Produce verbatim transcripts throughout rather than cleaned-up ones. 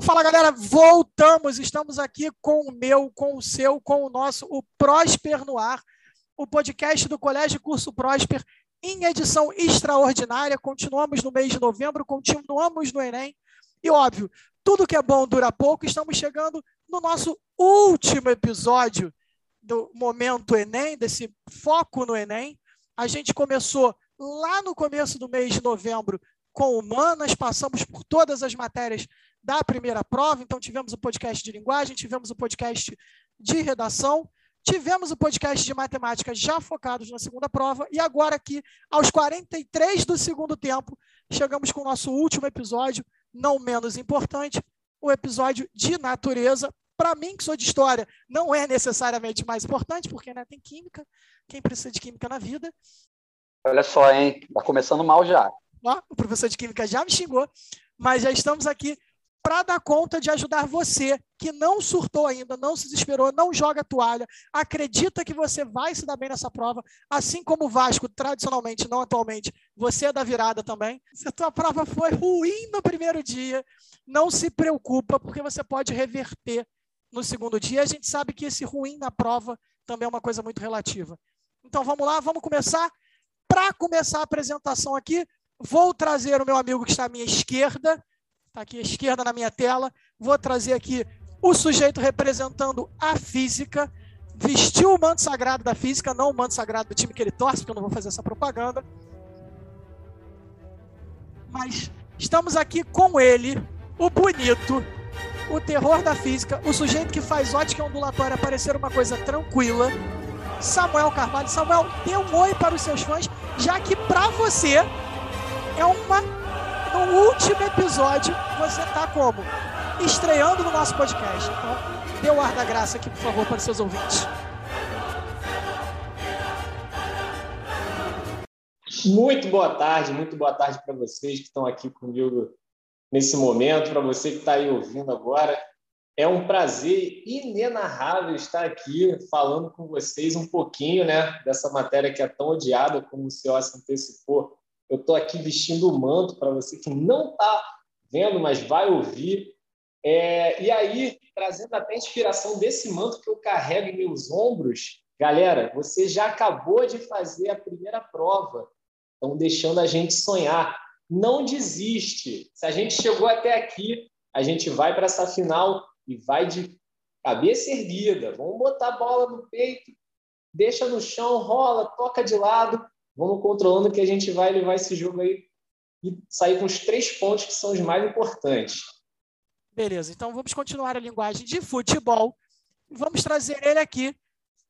Fala, galera, voltamos, estamos aqui com o meu, com o seu, com o nosso, o Prósper no Ar, o podcast do Colégio Curso Prósper em edição extraordinária. Continuamos no mês de novembro, continuamos no Enem e, óbvio, tudo que é bom dura pouco. Estamos chegando no nosso último episódio do Momento Enem, desse foco no Enem. A gente começou lá no começo do mês de novembro com humanas, passamos por todas as matérias da primeira prova, então tivemos o podcast de linguagem, tivemos o podcast de redação, tivemos o podcast de matemática já focados na segunda prova, e agora aqui, aos quarenta e três do segundo tempo, chegamos com o nosso último episódio, não menos importante, o episódio de natureza. Para mim, que sou de história, não é necessariamente mais importante, porque, né, tem química, quem precisa de química na vida. Olha só, hein? Tá começando mal já. Ó, o professor de química já me xingou, mas já estamos aqui para dar conta de ajudar você que não surtou ainda, não se desesperou, não joga a toalha, acredita que você vai se dar bem nessa prova, assim como o Vasco, tradicionalmente, não atualmente, você é da virada também. Se a tua prova foi ruim no primeiro dia, não se preocupa, porque você pode reverter no segundo dia. A gente sabe que esse ruim na prova também é uma coisa muito relativa. Então, vamos lá, vamos começar. Para começar a apresentação aqui, vou trazer o meu amigo que está à minha esquerda, está aqui à esquerda na minha tela. Vou trazer aqui o sujeito representando a física. Vestiu o manto sagrado da física, não o manto sagrado do time que ele torce, porque eu não vou fazer essa propaganda. Mas estamos aqui com ele, o bonito, o terror da física, o sujeito que faz ótica ondulatória parecer uma coisa tranquila, Samuel Carvalho. Samuel, dê um oi para os seus fãs, já que para você é uma... No último episódio, você está como? Estreando no nosso podcast. Então, dê o ar da graça aqui, por favor, para os seus ouvintes. Muito boa tarde, muito boa tarde para vocês que estão aqui comigo nesse momento, para você que está aí ouvindo agora. É um prazer inenarrável estar aqui falando com vocês um pouquinho, né, dessa matéria que é tão odiada, como o senhor se antecipou. Eu estou aqui vestindo o manto para você que não está vendo, mas vai ouvir. É, e aí, trazendo até a inspiração desse manto que eu carrego em meus ombros, galera, você já acabou de fazer a primeira prova. Estão deixando a gente sonhar. Não desiste. Se a gente chegou até aqui, a gente vai para essa final e vai de cabeça erguida. Vamos botar a bola no peito, deixa no chão, rola, toca de lado. Vamos controlando que a gente vai levar esse jogo aí e sair com os três pontos que são os mais importantes. Beleza, então vamos continuar a linguagem de futebol. Vamos trazer ele aqui,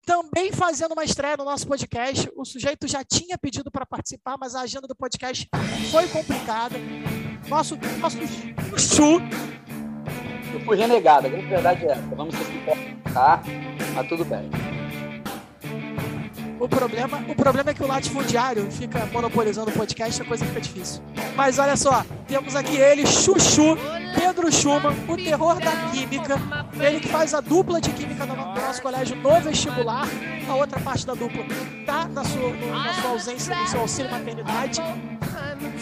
também fazendo uma estreia no nosso podcast. O sujeito já tinha pedido para participar, mas a agenda do podcast foi complicada. Nosso, nosso Sisu. Eu fui renegado, a grande verdade é essa. Vamos se comportar, mas tudo bem. O problema, o problema é que o latifundiário fica monopolizando o podcast, a coisa fica difícil. Mas olha só, temos aqui ele, Chuchu, Pedro Schumann, o terror da química. Ele que faz a dupla de química do nosso colégio no vestibular. A outra parte da dupla está na sua, no, na sua ausência, no seu auxílio maternidade.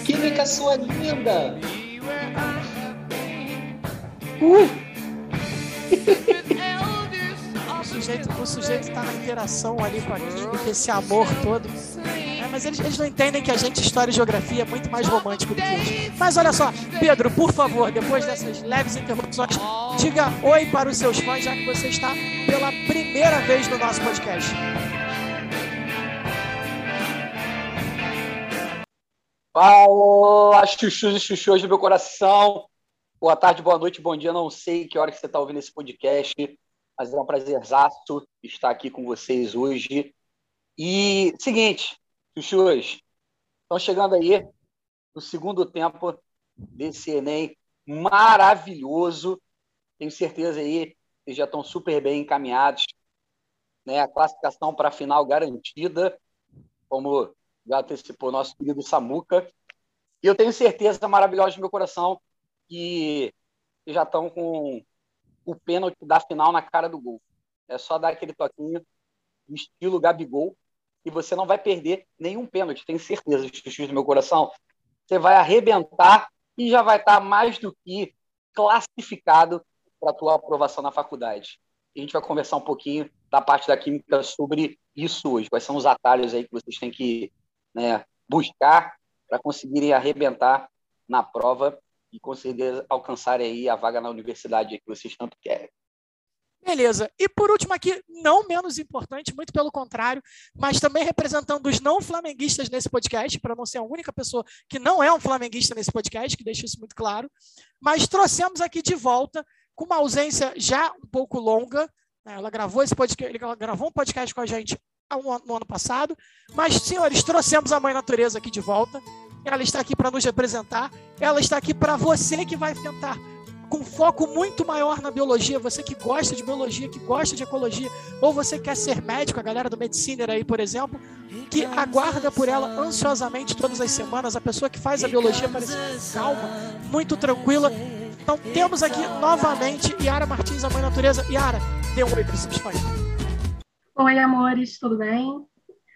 Química sua linda! Uh! O sujeito, o sujeito está na interação ali com a química, esse amor todo. É, mas eles, eles não entendem que a gente, história e geografia, é muito mais romântico do que isso. Mas olha só, Pedro, por favor, depois dessas leves interrupções, diga oi para os seus fãs, já que você está pela primeira vez no nosso podcast. Fala, chuchus e chuchus do meu coração. Boa tarde, boa noite, bom dia. Não sei que hora que você está ouvindo esse podcast. Mas é um prazerzaço estar aqui com vocês hoje. E, seguinte, chuchus, estão chegando aí no segundo tempo desse Enem maravilhoso. Tenho certeza aí que já estão super bem encaminhados, né? A classificação para a final garantida, como já antecipou o nosso querido Samuca. E eu tenho certeza maravilhosa do meu coração que já estão com o pênalti da final na cara do gol. É só dar aquele toquinho estilo Gabigol e você não vai perder nenhum pênalti, tenho certeza, chuchus do meu coração. Você vai arrebentar e já vai estar mais do que classificado para a tua aprovação na faculdade. A gente vai conversar um pouquinho da parte da química sobre isso hoje. Quais são os atalhos aí que vocês têm que, né, buscar para conseguirem arrebentar na prova e conseguir alcançar aí a vaga na universidade que vocês tanto querem. Beleza. E por último aqui, não menos importante, muito pelo contrário, mas também representando os não flamenguistas nesse podcast, para não ser a única pessoa que não é um flamenguista nesse podcast, que deixa isso muito claro, mas trouxemos aqui de volta, com uma ausência já um pouco longa, né? Ela gravou esse podcast, ela gravou um podcast com a gente no ano passado, mas, senhores, trouxemos a Mãe Natureza aqui de volta. Ela está aqui para nos representar, ela está aqui para você que vai tentar, com foco muito maior na biologia, você que gosta de biologia, que gosta de ecologia, ou você quer ser médico, a galera do Mediciner aí, por exemplo, que aguarda por ela ansiosamente todas as semanas, a pessoa que faz a biologia parece calma, muito tranquila. Então temos aqui novamente Yara Martins, a Mãe Natureza. Yara, dê um oi para os seus fãs. Oi, amores, tudo bem?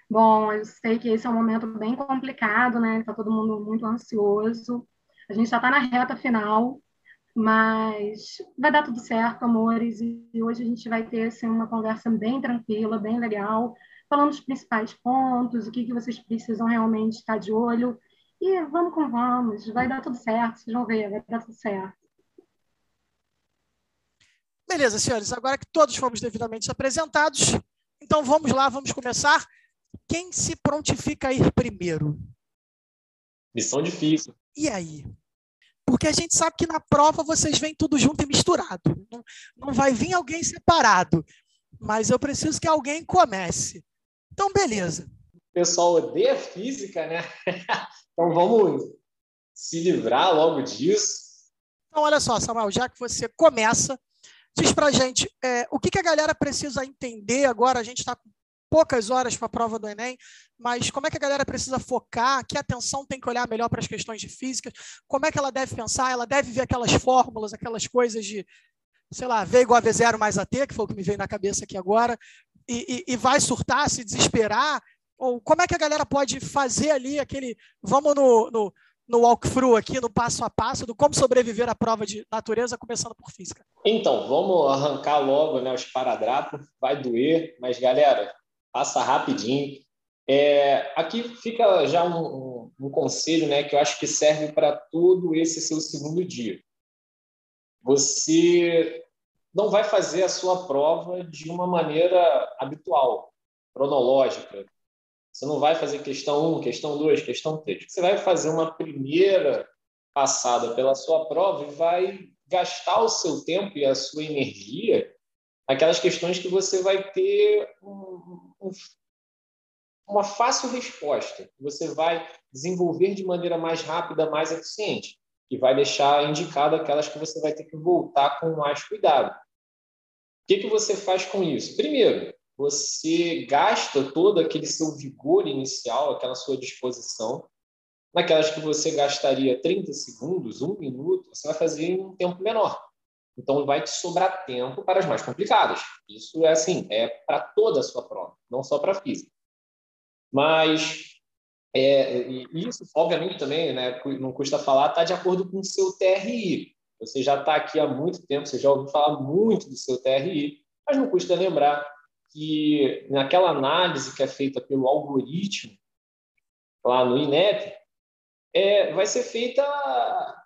Bom, eu sei que esse é um momento bem complicado, né? Está todo mundo muito ansioso. A gente já está na reta final, mas vai dar tudo certo, amores. E hoje a gente vai ter assim, uma conversa bem tranquila, bem legal, falando dos principais pontos, o que, que vocês precisam realmente estar de olho. E vamos com vamos, vai dar tudo certo, vocês vão ver, vai dar tudo certo. Beleza, senhores, agora que todos fomos devidamente apresentados, então vamos lá, vamos começar. Quem se prontifica a ir primeiro? Missão difícil. E aí? Porque a gente sabe que na prova vocês vêm tudo junto e misturado. Não, não vai vir alguém separado. Mas eu preciso que alguém comece. Então, beleza. O pessoal odeia física, né? Então, vamos se livrar logo disso. Então, olha só, Samuel, já que você começa, diz pra gente é, o que, que a galera precisa entender agora. A gente está com poucas horas para a prova do Enem, mas como é que a galera precisa focar, que atenção tem que olhar melhor para as questões de física, como é que ela deve pensar, ela deve ver aquelas fórmulas, aquelas coisas de, sei lá, V igual a V zero mais A T, que foi o que me veio na cabeça aqui agora, e, e, e vai surtar, se desesperar, ou como é que a galera pode fazer ali aquele, vamos no, no, no walkthrough aqui, no passo a passo, do como sobreviver à prova de natureza, começando por física. Então, vamos arrancar logo, né, os paradrapos, vai doer, mas galera, passa rapidinho. É, aqui fica já um, um, um conselho, né, que eu acho que serve para todo esse seu segundo dia. Você não vai fazer a sua prova de uma maneira habitual, cronológica. Você não vai fazer questão um, questão dois, questão três. Você vai fazer uma primeira passada pela sua prova e vai gastar o seu tempo e a sua energia aquelas questões que você vai ter um, um, uma fácil resposta, que você vai desenvolver de maneira mais rápida, mais eficiente, e vai deixar indicado aquelas que você vai ter que voltar com mais cuidado. O que, que você faz com isso? Primeiro, você gasta todo aquele seu vigor inicial, aquela sua disposição, naquelas que você gastaria trinta segundos, um minuto, você vai fazer em um tempo menor. Então, vai te sobrar tempo para as mais complicadas. Isso é assim, é para toda a sua prova, não só para a física. Mas é, isso, obviamente, também, né, não custa falar, está de acordo com o seu T R I. Você já está aqui há muito tempo, você já ouviu falar muito do seu T R I, mas não custa lembrar que naquela análise que é feita pelo algoritmo, lá no I N E P, é, vai ser feita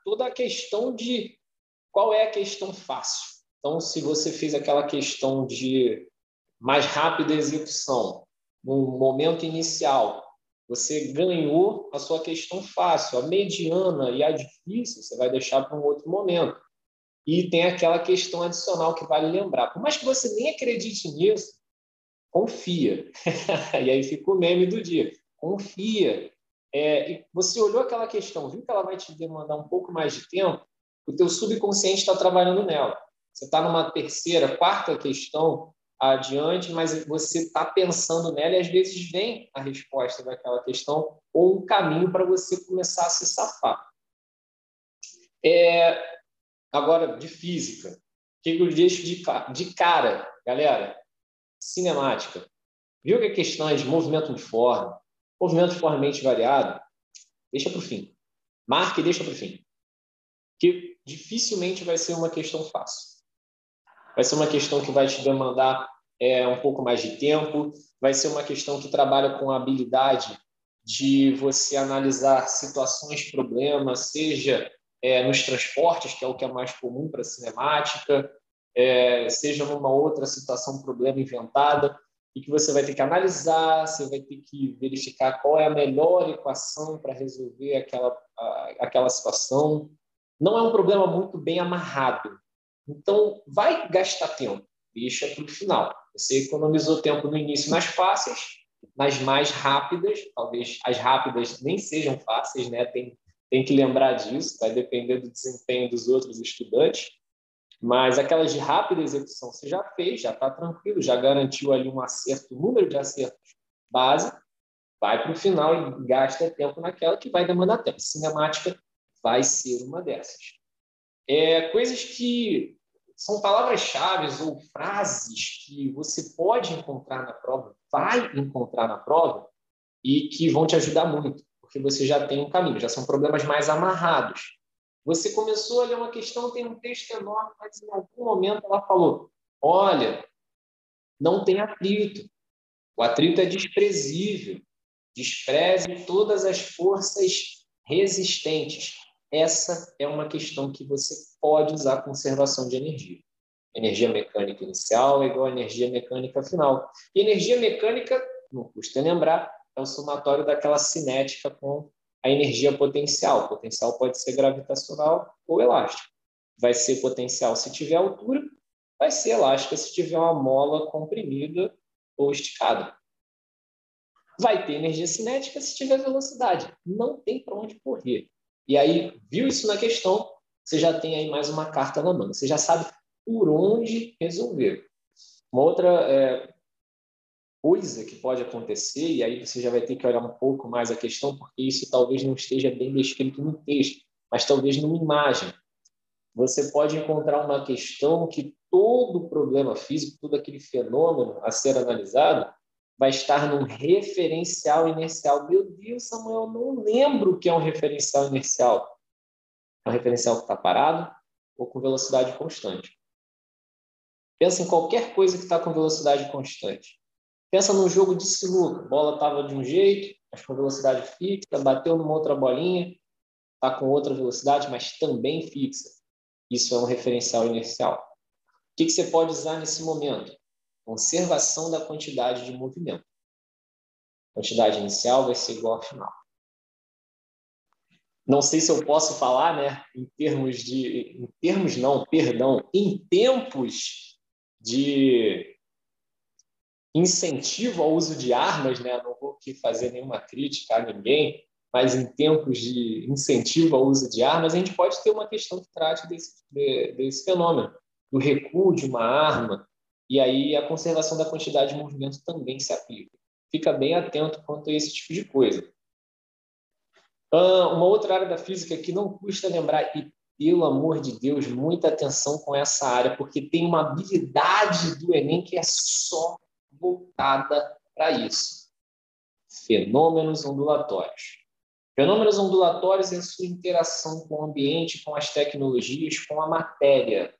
toda a questão de qual é a questão fácil. Então, se você fez aquela questão de mais rápida execução, no momento inicial, você ganhou a sua questão fácil, a mediana e a difícil, você vai deixar para um outro momento. E tem aquela questão adicional que vale lembrar. Por mais que você nem acredite nisso, confia. E aí fica o meme do dia. Confia. É, e você olhou aquela questão, viu que ela vai te demandar um pouco mais de tempo? O teu subconsciente está trabalhando nela. Você está numa terceira, quarta questão adiante, mas você está pensando nela e às vezes vem a resposta daquela questão ou um caminho para você começar a se safar. É... Agora, de física. O que eu deixo de cara, galera? Cinemática. Viu que a questão é de movimento uniforme, movimento uniformemente variado? Deixa para o fim. Marca e deixa para o fim. Que dificilmente vai ser uma questão fácil. Vai ser uma questão que vai te demandar é, um pouco mais de tempo, vai ser uma questão que trabalha com a habilidade de você analisar situações, problemas, seja é, nos transportes, que é o que é mais comum para a cinemática, é, seja numa outra situação, problema inventada, e que você vai ter que analisar, você vai ter que verificar qual é a melhor equação para resolver aquela, a, aquela situação. Não é um problema muito bem amarrado. Então, vai gastar tempo, deixa para o final. Você economizou tempo no início nas fáceis, nas mais rápidas, talvez as rápidas nem sejam fáceis, né? Tem, tem que lembrar disso, vai depender do desempenho dos outros estudantes. Mas aquelas de rápida execução você já fez, já está tranquilo, já garantiu ali um acerto, um número de acertos base, vai para o final e gasta tempo naquela que vai demandar tempo. Cinemática vai ser uma dessas. É, coisas que são palavras-chave ou frases que você pode encontrar na prova, vai encontrar na prova e que vão te ajudar muito, porque você já tem um caminho, já são problemas mais amarrados. Você começou a ler uma questão, tem um texto enorme, mas em algum momento ela falou, olha, não tem atrito. O atrito é desprezível. Despreze todas as forças resistentes. Essa é uma questão que você pode usar a conservação de energia. Energia mecânica inicial é igual a energia mecânica final. E energia mecânica, não custa lembrar, é o somatório daquela cinética com a energia potencial. O potencial pode ser gravitacional ou elástica. Vai ser potencial se tiver altura, vai ser elástica se tiver uma mola comprimida ou esticada. Vai ter energia cinética se tiver velocidade. Não tem para onde correr. E aí, viu isso na questão, você já tem aí mais uma carta na mão. Você já sabe por onde resolver. Uma outra é, coisa que pode acontecer, e aí você já vai ter que olhar um pouco mais a questão, porque isso talvez não esteja bem descrito no texto, mas talvez numa imagem. Você pode encontrar uma questão que todo problema físico, todo aquele fenômeno a ser analisado, vai estar num referencial inercial. Meu Deus, Samuel, eu não lembro o que é um referencial inercial. É um referencial que está parado ou com velocidade constante? Pensa em qualquer coisa que está com velocidade constante. Pensa num jogo de sinuca. A bola estava de um jeito, mas com velocidade fixa, bateu numa outra bolinha, está com outra velocidade, mas também fixa. Isso é um referencial inercial. O que, que você pode usar nesse momento? Conservação da quantidade de movimento. A quantidade inicial vai ser igual à final. Não sei se eu posso falar, né, em termos de... Em termos não, perdão. Em tempos de... incentivo ao uso de armas, né? Não vou aqui fazer nenhuma crítica a ninguém, mas em tempos de incentivo ao uso de armas, a gente pode ter uma questão que trate desse, desse fenômeno, do recuo de uma arma, e aí a conservação da quantidade de movimento também se aplica. Fica bem atento quanto a esse tipo de coisa. Ah, uma outra área da física que não custa lembrar, e pelo amor de Deus, muita atenção com essa área, porque tem uma habilidade do Enem que é só voltada para isso. Fenômenos ondulatórios. Fenômenos ondulatórios é a sua interação com o ambiente, com as tecnologias, com a matéria.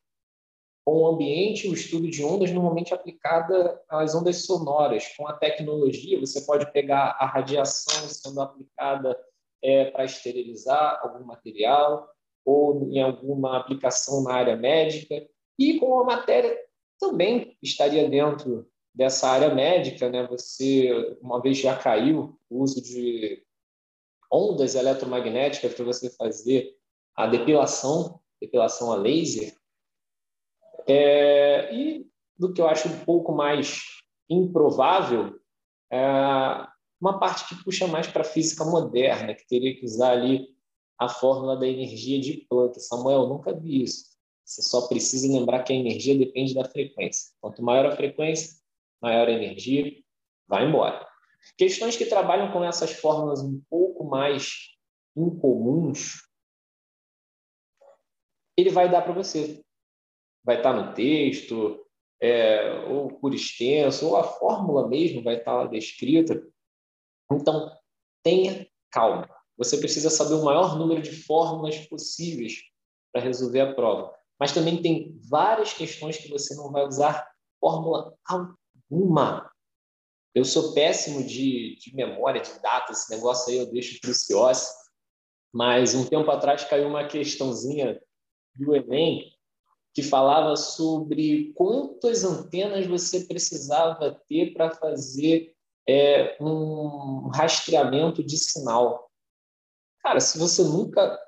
Com o ambiente, o estudo de ondas normalmente aplicada às ondas sonoras. Com a tecnologia, você pode pegar a radiação sendo aplicada é, para esterilizar algum material ou em alguma aplicação na área médica. E com a matéria também estaria dentro dessa área médica, né? Você uma vez já caiu o uso de ondas eletromagnéticas para você fazer a depilação, depilação a laser. É, e do que eu acho um pouco mais improvável, é uma parte que puxa mais para a física moderna, que teria que usar ali a fórmula da energia de Planck. Samuel, nunca vi isso. Você só precisa lembrar que a energia depende da frequência. Quanto maior a frequência, maior energia, vai embora. Questões que trabalham com essas fórmulas um pouco mais incomuns, ele vai dar para você. Vai estar no texto, é, ou por extenso, ou a fórmula mesmo vai estar lá descrita. Então, tenha calma. Você precisa saber o maior número de fórmulas possíveis para resolver a prova. Mas também tem várias questões que você não vai usar fórmula alguma. Eu sou péssimo de, de memória, de data, esse negócio aí eu deixo precioso. Mas um tempo atrás caiu uma questãozinha do Enem que falava sobre quantas antenas você precisava ter para fazer é, um rastreamento de sinal. Cara, se você nunca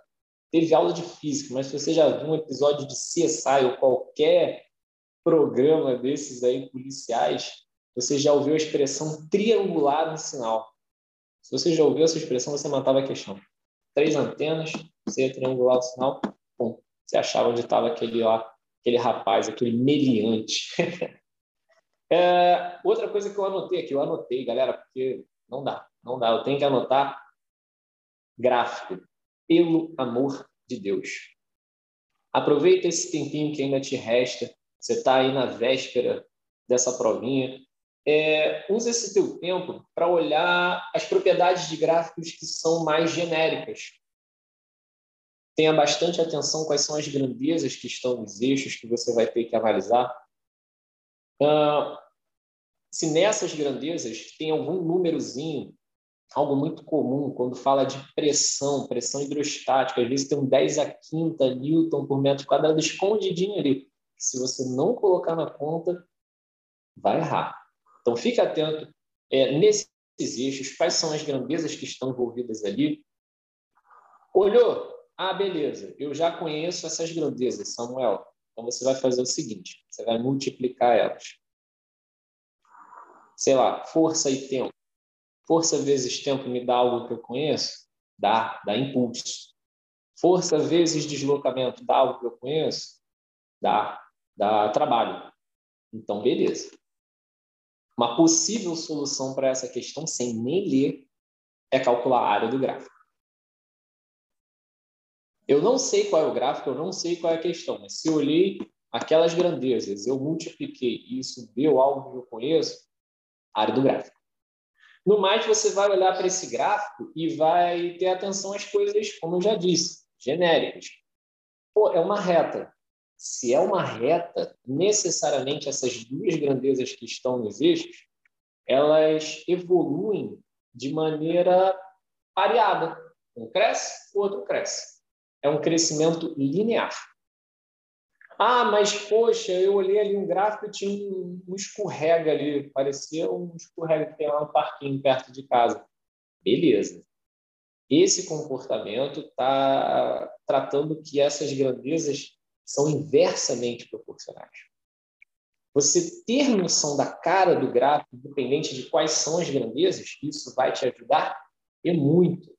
teve aula de física, mas se você já viu um episódio de C S I ou qualquer programa desses aí policiais, você já ouviu a expressão triangular no sinal. Se você já ouviu essa expressão, você matava a questão. Três antenas, você ia triangular o sinal, bom, você achava onde estava aquele lá, aquele rapaz, aquele meliante. é, outra coisa que eu anotei aqui, eu anotei, galera, porque não dá, não dá. Eu tenho que anotar gráfico, pelo amor de Deus. Aproveita esse tempinho que ainda te resta, você está aí na véspera dessa provinha. É, usa esse teu tempo para olhar as propriedades de gráficos que são mais genéricas. Tenha bastante atenção quais são as grandezas que estão nos eixos que você vai ter que analisar. Ah, se nessas grandezas tem algum númerozinho, algo muito comum, quando fala de pressão, pressão hidrostática, às vezes tem um dez à quinta newton por metro quadrado escondidinho ali. Se você não colocar na conta, vai errar. Então, fique atento é, nesses eixos, quais são as grandezas que estão envolvidas ali. Olhou? Ah, beleza, eu já conheço essas grandezas, Samuel. Então, você vai fazer o seguinte, você vai multiplicar elas. Sei lá, força e tempo. Força vezes tempo me dá algo que eu conheço? Dá, dá impulso. Força vezes deslocamento dá algo que eu conheço? Dá, dá trabalho. Então, beleza. Uma possível solução para essa questão, sem nem ler, é calcular a área do gráfico. Eu não sei qual é o gráfico, eu não sei qual é a questão, mas se eu olhei aquelas grandezas, eu multipliquei e isso deu algo que eu conheço, a área do gráfico. No mais, você vai olhar para esse gráfico e vai ter atenção às coisas, como eu já disse, genéricas. Pô, é uma reta. Se é uma reta, necessariamente essas duas grandezas que estão nos eixos, elas evoluem de maneira pareada. Um cresce, o outro cresce. É um crescimento linear. Ah, mas, poxa, eu olhei ali um gráfico e tinha um, um escorrega ali. Parecia um escorrega que tem lá no parquinho perto de casa. Beleza. Esse comportamento está tratando que essas grandezas são inversamente proporcionais. Você ter noção da cara do gráfico, independente de quais são as grandezas, isso vai te ajudar e muito.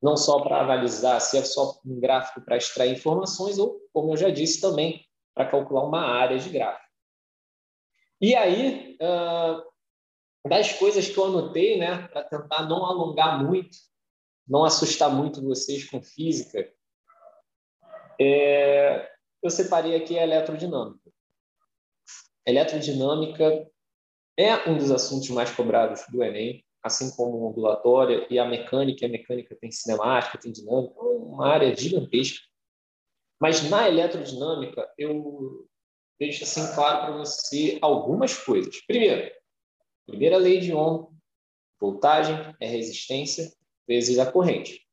Não só para analisar se é só um gráfico para extrair informações ou, como eu já disse, também para calcular uma área de gráfico. E aí, das coisas que eu anotei, né, para tentar não alongar muito, não assustar muito vocês com física, É, eu separei aqui a eletrodinâmica. Eletrodinâmica é um dos assuntos mais cobrados do Enem, assim como a ondulatória e a mecânica. A mecânica tem cinemática, tem dinâmica, uma área gigantesca. Mas na eletrodinâmica, eu deixo assim claro para você algumas coisas. Primeiro, primeira lei de Ohm, voltagem é resistência vezes a corrente.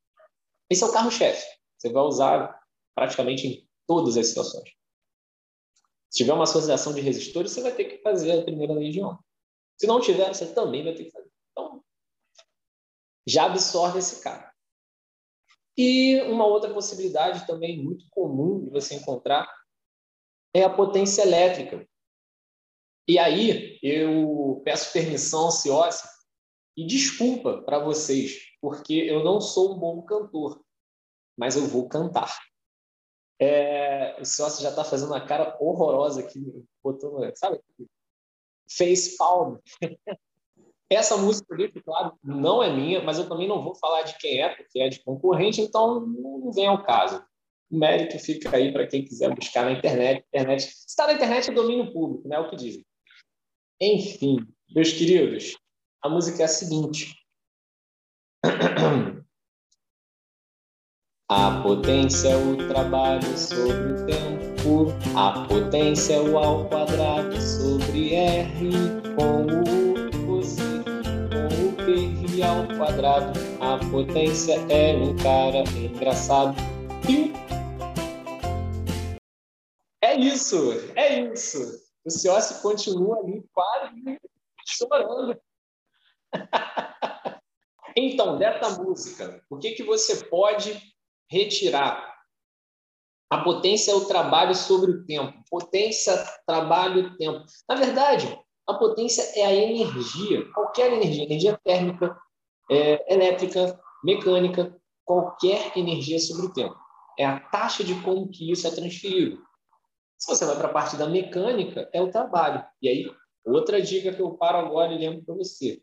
Esse é o carro-chefe. Você vai usar praticamente em todas as situações. Se tiver uma associação de resistores, você vai ter que fazer a primeira lei de Ohm. Se não tiver, você também vai ter que fazer. Então, já absorve esse cara. E uma outra possibilidade também muito comum de você encontrar é a potência elétrica. E aí, eu peço permissão ociosa e desculpa para vocês, porque eu não sou um bom cantor, mas eu vou cantar. É, o sócio já está fazendo uma cara horrorosa aqui, botando, sabe? Face palm. Essa música, claro, não é minha, mas eu também não vou falar de quem é, porque é de concorrente, então não vem ao caso. O mérito fica aí para quem quiser buscar na internet. internet. Se está na internet, é domínio público, né? É o que dizem. Enfim, meus queridos, a música é a seguinte. A potência é o trabalho sobre o tempo. A potência é o ao quadrado sobre R, com o cosi, com o P R ao quadrado. A potência é um cara engraçado. É isso, é isso. O Ciossi continua ali quase chorando. Então, dessa música, o que, que você pode retirar? A potência é o trabalho sobre o tempo. Potência, trabalho, tempo. Na verdade, a potência é a energia, qualquer energia, energia térmica, é, elétrica, mecânica, qualquer energia sobre o tempo. É a taxa de como que isso é transferido. Se você vai para a parte da mecânica, é o trabalho. E aí, outra dica que eu paro agora e lembro para você.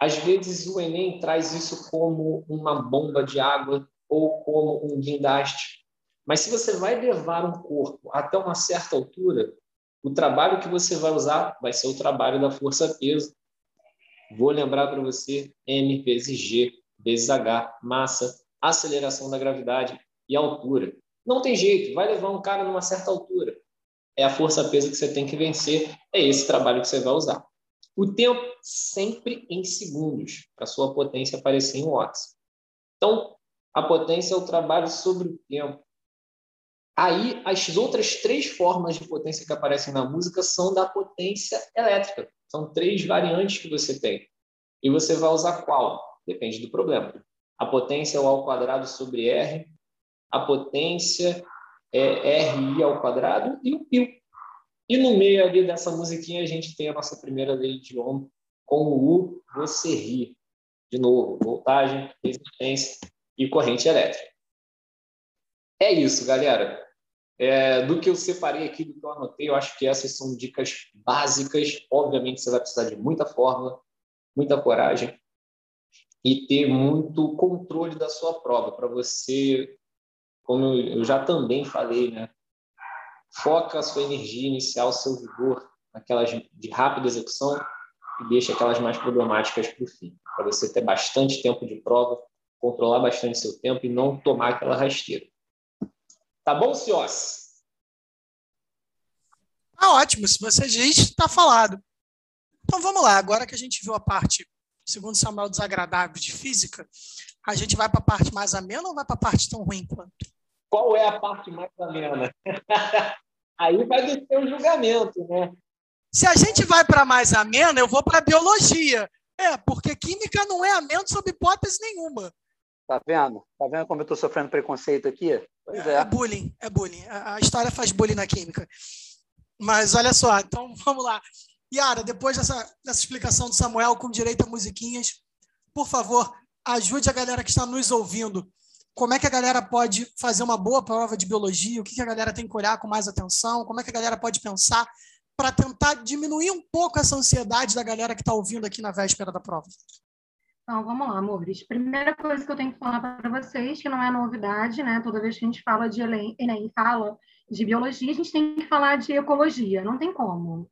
Às vezes o Enem traz isso como uma bomba de água ou como um guindaste. Mas se você vai levar um corpo até uma certa altura, o trabalho que você vai usar vai ser o trabalho da força-peso. Vou lembrar para você, M vezes G vezes H, massa, aceleração da gravidade e altura. Não tem jeito, vai levar um cara numa certa altura. É a força-peso que você tem que vencer, é esse trabalho que você vai usar. O tempo sempre em segundos, para a sua potência aparecer em watts. Então, a potência é o trabalho sobre o tempo. Aí, as outras três formas de potência que aparecem na música são da potência elétrica. São três variantes que você tem. E você vai usar qual? Depende do problema. A potência é o ao quadrado sobre R, a potência é R I ao quadrado e o π. E no meio ali dessa musiquinha, a gente tem a nossa primeira lei de Ohm com o U, você ri. De novo, voltagem, resistência e corrente elétrica. É isso, galera. É, do que eu separei aqui, do que eu anotei, eu acho que essas são dicas básicas. Obviamente, você vai precisar de muita fórmula, muita coragem e ter muito controle da sua prova para você, como eu já também falei, né? Foca a sua energia inicial, o seu vigor, naquelas de rápida execução e deixa aquelas mais problemáticas para o fim, para você ter bastante tempo de prova, controlar bastante seu tempo e não tomar aquela rasteira. Tá bom, senhores? Tá ótimo, se você diz, está falado. Então vamos lá, agora que a gente viu a parte, segundo Samuel, desagradável de física, a gente vai para a parte mais amena ou vai para a parte tão ruim quanto? Qual é a parte mais amena? Aí vai do seu julgamento, né? Se a gente vai para mais amena, eu vou para biologia. É, porque química não é ameno sob hipótese nenhuma. Tá vendo? Tá vendo como eu estou sofrendo preconceito aqui? Pois é. É bullying, é bullying. A história faz bullying na química. Mas olha só, então vamos lá. Yara, depois dessa, dessa explicação do Samuel com direito a musiquinhas, por favor, ajude a galera que está nos ouvindo. Como é que a galera pode fazer uma boa prova de biologia? O que a galera tem que olhar com mais atenção? Como é que a galera pode pensar para tentar diminuir um pouco essa ansiedade da galera que está ouvindo aqui na véspera da prova? Então, vamos lá, amores. Primeira coisa que eu tenho que falar para vocês, que não é novidade, né? Toda vez que a gente fala de Enem, fala de biologia, a gente tem que falar de ecologia. Não tem como.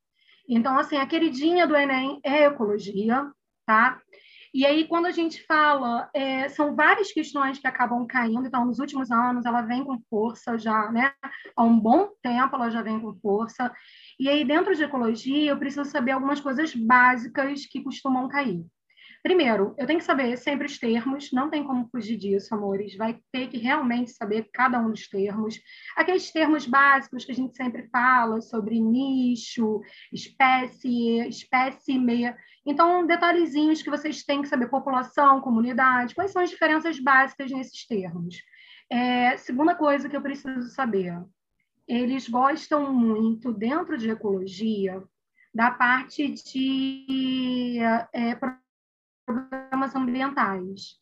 Então, assim, a queridinha do Enem é ecologia, tá? E aí, quando a gente fala, é, são várias questões que acabam caindo. Então, nos últimos anos, ela vem com força já, né? Há um bom tempo ela já vem com força. E aí, dentro de ecologia, eu preciso saber algumas coisas básicas que costumam cair. Primeiro, eu tenho que saber sempre os termos. Não tem como fugir disso, amores. Vai ter que realmente saber cada um dos termos. Aqueles termos básicos que a gente sempre fala sobre nicho, espécie, espécime. Então, detalhezinhos que vocês têm que saber. População, comunidade. Quais são as diferenças básicas nesses termos? É, segunda coisa que eu preciso saber. Eles gostam muito, dentro de ecologia, da parte de... É, problemas ambientais.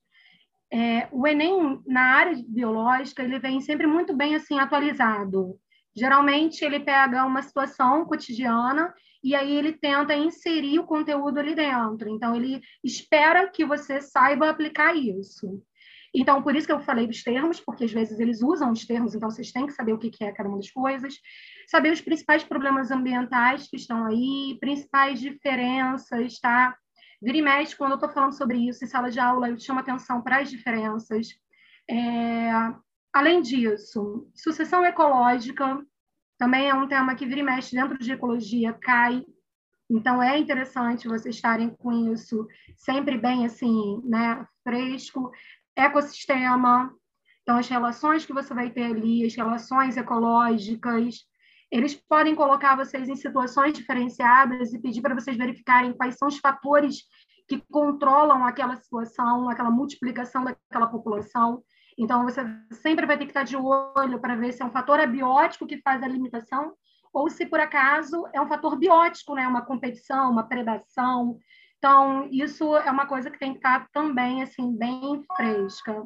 É, o Enem, na área biológica, ele vem sempre muito bem assim, atualizado. Geralmente, ele pega uma situação cotidiana e aí ele tenta inserir o conteúdo ali dentro. Então, ele espera que você saiba aplicar isso. Então, por isso que eu falei dos termos, porque às vezes eles usam os termos, então vocês têm que saber o que é cada uma das coisas, saber os principais problemas ambientais que estão aí, principais diferenças, tá? Vira e mexe, quando eu estou falando sobre isso em sala de aula, eu chamo atenção para as diferenças. É, além disso, sucessão ecológica também é um tema que vira e mexe dentro de ecologia, cai. Então, é interessante vocês estarem com isso sempre bem assim, né, fresco. Ecossistema, então as relações que você vai ter ali, as relações ecológicas, eles podem colocar vocês em situações diferenciadas e pedir para vocês verificarem quais são os fatores que controlam aquela situação, aquela multiplicação daquela população. Então, você sempre vai ter que estar de olho para ver se é um fator abiótico que faz a limitação ou se, por acaso, é um fator biótico, né? Uma competição, uma predação. Então, isso é uma coisa que tem que estar também assim, bem fresca.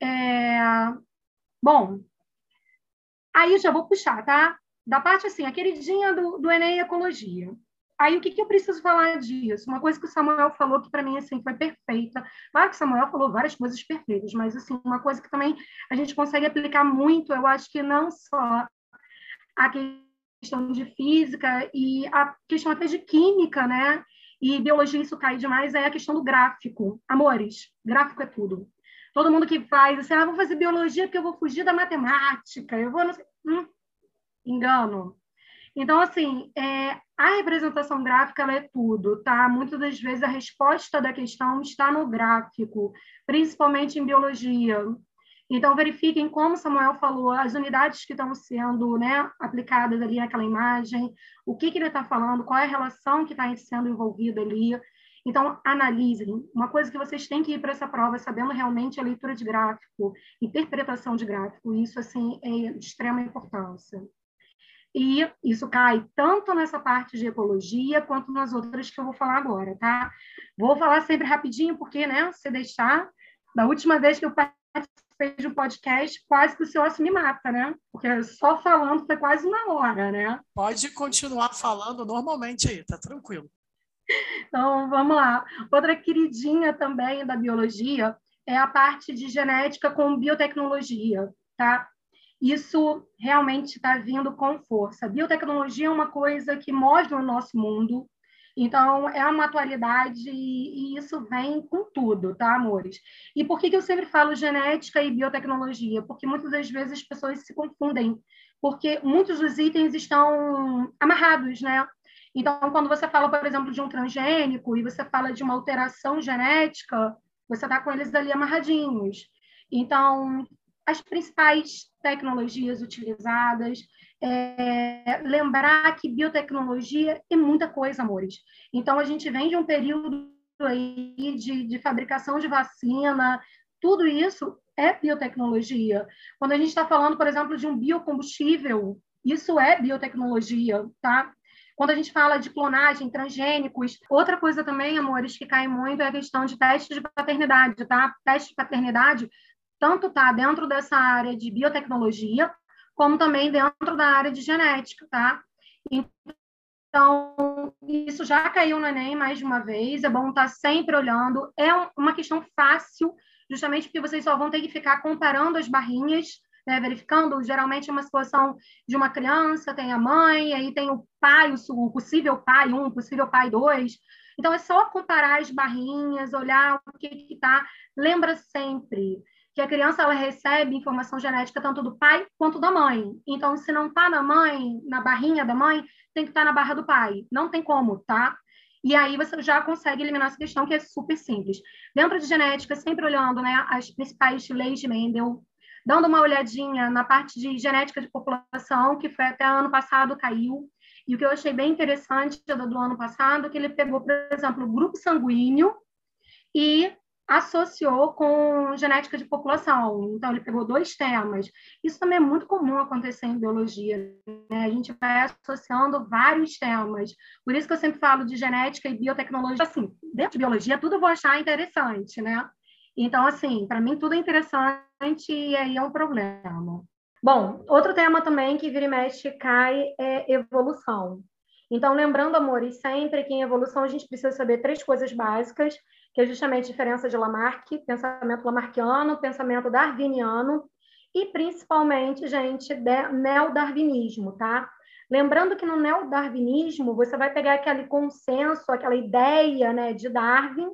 É... Bom, aí já vou puxar, tá? Da parte, assim, a queridinha do, do Enem e Ecologia. Aí, o que, que eu preciso falar disso? Uma coisa que o Samuel falou que, para mim, assim, foi perfeita. Claro que o Samuel falou várias coisas perfeitas, mas, assim, uma coisa que também a gente consegue aplicar muito, eu acho que não só a questão de física e a questão até de química, né? E biologia, isso cai demais, é a questão do gráfico. Amores, gráfico é tudo. Todo mundo que faz, assim, ah, vou fazer biologia porque eu vou fugir da matemática, eu vou... Hum, engano. Então, assim, é, a representação gráfica ela é tudo, tá? Muitas das vezes a resposta da questão está no gráfico, principalmente em biologia. Então, verifiquem, como Samuel falou, as unidades que estão sendo, né, aplicadas ali naquela imagem, o que, que ele está falando, qual é a relação que está sendo envolvida ali. Então, analisem. Uma coisa que vocês têm que ir para essa prova sabendo realmente a leitura de gráfico, interpretação de gráfico. Isso, assim, é de extrema importância. E isso cai tanto nessa parte de ecologia quanto nas outras que eu vou falar agora, tá? Vou falar sempre rapidinho, porque, né, se deixar, da última vez que eu participei de um podcast, quase que o senhor se me mata, né? Porque só falando foi quase uma hora, né? Pode continuar falando normalmente aí, tá tranquilo. Então, vamos lá. Outra queridinha também da biologia é a parte de genética com biotecnologia, tá? Isso realmente está vindo com força. Biotecnologia é uma coisa que move o nosso mundo. Então, é uma atualidade e isso vem com tudo, tá, amores? E por que que eu sempre falo genética e biotecnologia? Porque muitas das vezes as pessoas se confundem, porque muitos dos itens estão amarrados, né? Então, quando você fala, por exemplo, de um transgênico e você fala de uma alteração genética, você está com eles ali amarradinhos. Então, as principais tecnologias utilizadas... É, lembrar que biotecnologia é muita coisa, amores. Então, a gente vem de um período aí de, de fabricação de vacina, tudo isso é biotecnologia. Quando a gente está falando, por exemplo, de um biocombustível, isso é biotecnologia, tá? Quando a gente fala de clonagem, transgênicos, outra coisa também, amores, que cai muito é a questão de testes de paternidade, tá? Teste de paternidade tanto tá dentro dessa área de biotecnologia, como também dentro da área de genética, tá? Então, isso já caiu no Enem mais de uma vez, é bom estar sempre olhando, é uma questão fácil, justamente porque vocês só vão ter que ficar comparando as barrinhas, né, verificando, geralmente é uma situação de uma criança, tem a mãe, aí tem o pai, o possível pai um, possível pai dois, então é só comparar as barrinhas, olhar o que que tá, lembra sempre que a criança ela recebe informação genética tanto do pai quanto da mãe. Então, se não está na mãe, na barrinha da mãe, tem que estar tá na barra do pai. Não tem como, tá? E aí você já consegue eliminar essa questão, que é super simples. Dentro de genética, sempre olhando, né, as principais leis de Mendel, dando uma olhadinha na parte de genética de população, que foi até ano passado, caiu. E o que eu achei bem interessante do ano passado é que ele pegou, por exemplo, o grupo sanguíneo e associou com genética de população. Então, ele pegou dois temas. Isso também é muito comum acontecer em biologia, né? A gente vai associando vários temas. Por isso que eu sempre falo de genética e biotecnologia. Assim, dentro de biologia, tudo eu vou achar interessante, né? Então, assim, para mim, tudo é interessante e aí é um problema. Bom, outro tema também que vira e mexe cai é evolução. Então, lembrando, amores, sempre que em evolução a gente precisa saber três coisas básicas, que é justamente a diferença de Lamarck, pensamento lamarquiano, pensamento darwiniano e, principalmente, gente, neodarwinismo, tá? Lembrando que no neodarwinismo você vai pegar aquele consenso, aquela ideia, né, de Darwin,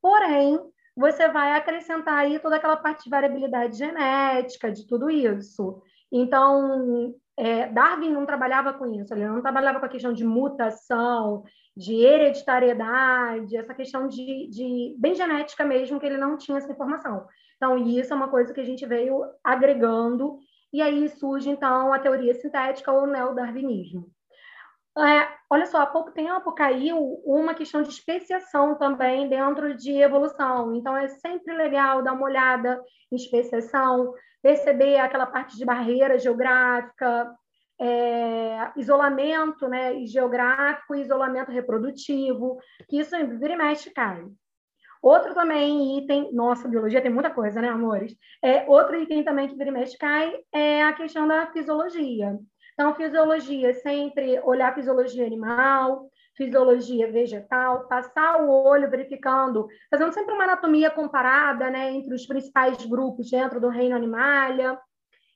porém, você vai acrescentar aí toda aquela parte de variabilidade genética, de tudo isso. Então, é, Darwin não trabalhava com isso, ele não trabalhava com a questão de mutação, de hereditariedade, essa questão de, de bem genética mesmo, que ele não tinha essa informação. Então, isso é uma coisa que a gente veio agregando, e aí surge, então, a teoria sintética ou neodarwinismo. É, olha só, há pouco tempo caiu uma questão de especiação também dentro de evolução, então é sempre legal dar uma olhada em especiação, perceber aquela parte de barreira geográfica, é, isolamento, né, geográfico e isolamento reprodutivo, que isso vira e mexe, cai. Outro também item, nossa, biologia tem muita coisa, né, amores? É, outro item também que vira e mexe, cai é a questão da fisiologia. Então, fisiologia, sempre olhar fisiologia animal, fisiologia vegetal, passar o olho verificando, fazendo sempre uma anatomia comparada, né, entre os principais grupos dentro do reino animalia,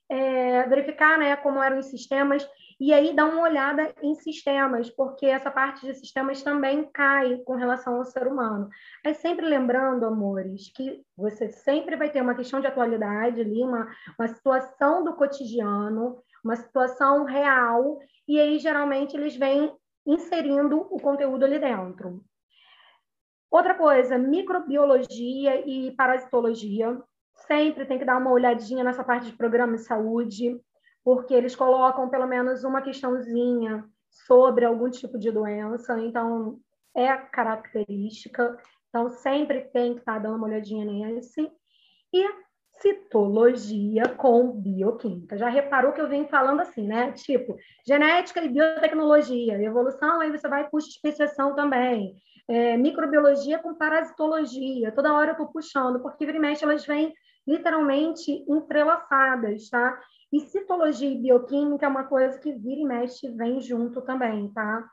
é, verificar, né, como eram os sistemas, e aí dar uma olhada em sistemas, porque essa parte de sistemas também cai com relação ao ser humano. É sempre lembrando, amores, que você sempre vai ter uma questão de atualidade ali, uma, uma situação do cotidiano, uma situação real, e aí, geralmente, eles vêm inserindo o conteúdo ali dentro. Outra coisa, microbiologia e parasitologia. Sempre tem que dar uma olhadinha nessa parte de programa de saúde, porque eles colocam, pelo menos, uma questãozinha sobre algum tipo de doença, então, é característica. Então, sempre tem que estar dando uma olhadinha nesse. E citologia com bioquímica. Já reparou que eu venho falando assim, né? Tipo, genética e biotecnologia, evolução, aí você vai puxa especiação também, é, microbiologia com parasitologia, toda hora eu tô puxando, porque vira e mexe elas vêm literalmente entrelaçadas, tá? E citologia e bioquímica é uma coisa que vira e mexe vem junto também, tá?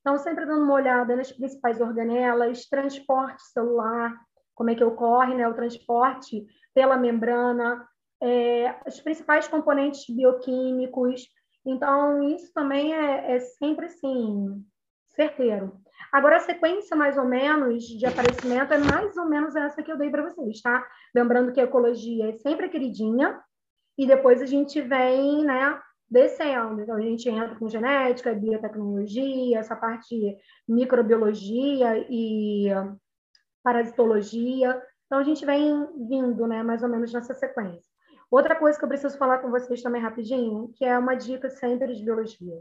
Então, sempre dando uma olhada nas principais organelas, transporte celular, como é que ocorre, né, o transporte pela membrana, é, os principais componentes bioquímicos. Então, isso também é, é sempre, assim, certeiro. Agora, a sequência, mais ou menos, de aparecimento é mais ou menos essa que eu dei para vocês, tá? Lembrando que a ecologia é sempre a queridinha, e depois a gente vem, né, descendo. Então, a gente entra com genética, biotecnologia, essa parte de microbiologia e parasitologia, então a gente vem vindo, né, mais ou menos nessa sequência. Outra coisa que eu preciso falar com vocês também rapidinho, que é uma dica sempre de biologia.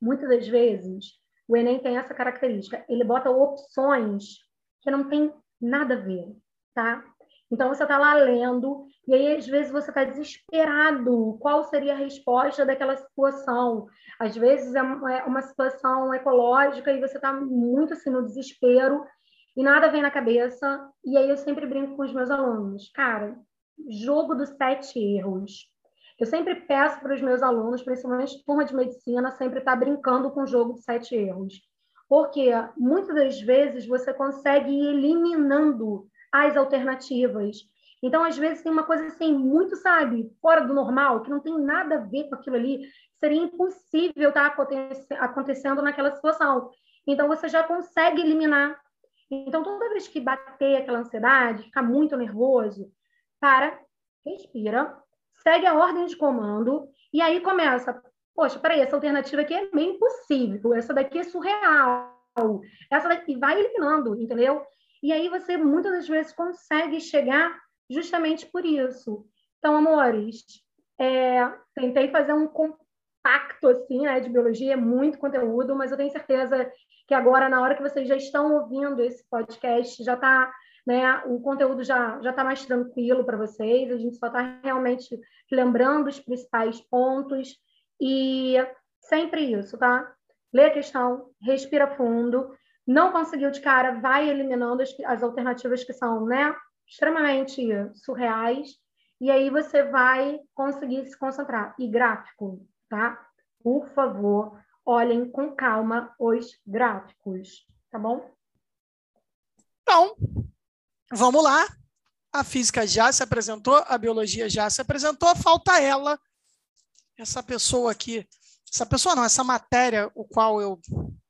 Muitas das vezes, o Enem tem essa característica, ele bota opções que não tem nada a ver, tá? Então você tá lá lendo, e aí às vezes você tá desesperado, qual seria a resposta daquela situação? Às vezes é uma situação ecológica e você tá muito assim no desespero, e nada vem na cabeça, e aí eu sempre brinco com os meus alunos. Cara, jogo dos sete erros. Eu sempre peço para os meus alunos, principalmente turma de medicina, sempre estar brincando com o jogo dos sete erros. Porque muitas das vezes você consegue ir eliminando as alternativas. Então, às vezes, tem uma coisa assim, muito, sabe, fora do normal, que não tem nada a ver com aquilo ali, seria impossível estar acontecendo naquela situação. Então, você já consegue eliminar. Então, toda vez que bater aquela ansiedade, ficar muito nervoso, para, respira, segue a ordem de comando, e aí começa, poxa, peraí, essa alternativa aqui é meio impossível, essa daqui é surreal, essa daqui vai eliminando, entendeu? E aí você, muitas das vezes, consegue chegar justamente por isso. Então, amores, é, tentei fazer um compacto, assim, né, de biologia, muito conteúdo, mas eu tenho certeza que agora, na hora que vocês já estão ouvindo esse podcast, já está, né, o conteúdo já já está mais tranquilo para vocês, a gente só está realmente lembrando os principais pontos, e sempre isso, tá? Lê a questão, respira fundo, não conseguiu de cara, vai eliminando as, as alternativas que são, né, extremamente surreais, e aí você vai conseguir se concentrar. E gráfico, tá? Por favor, olhem com calma os gráficos, tá bom? Então, vamos lá. A física já se apresentou, a biologia já se apresentou, falta ela, essa pessoa aqui, essa pessoa não, essa matéria, o qual eu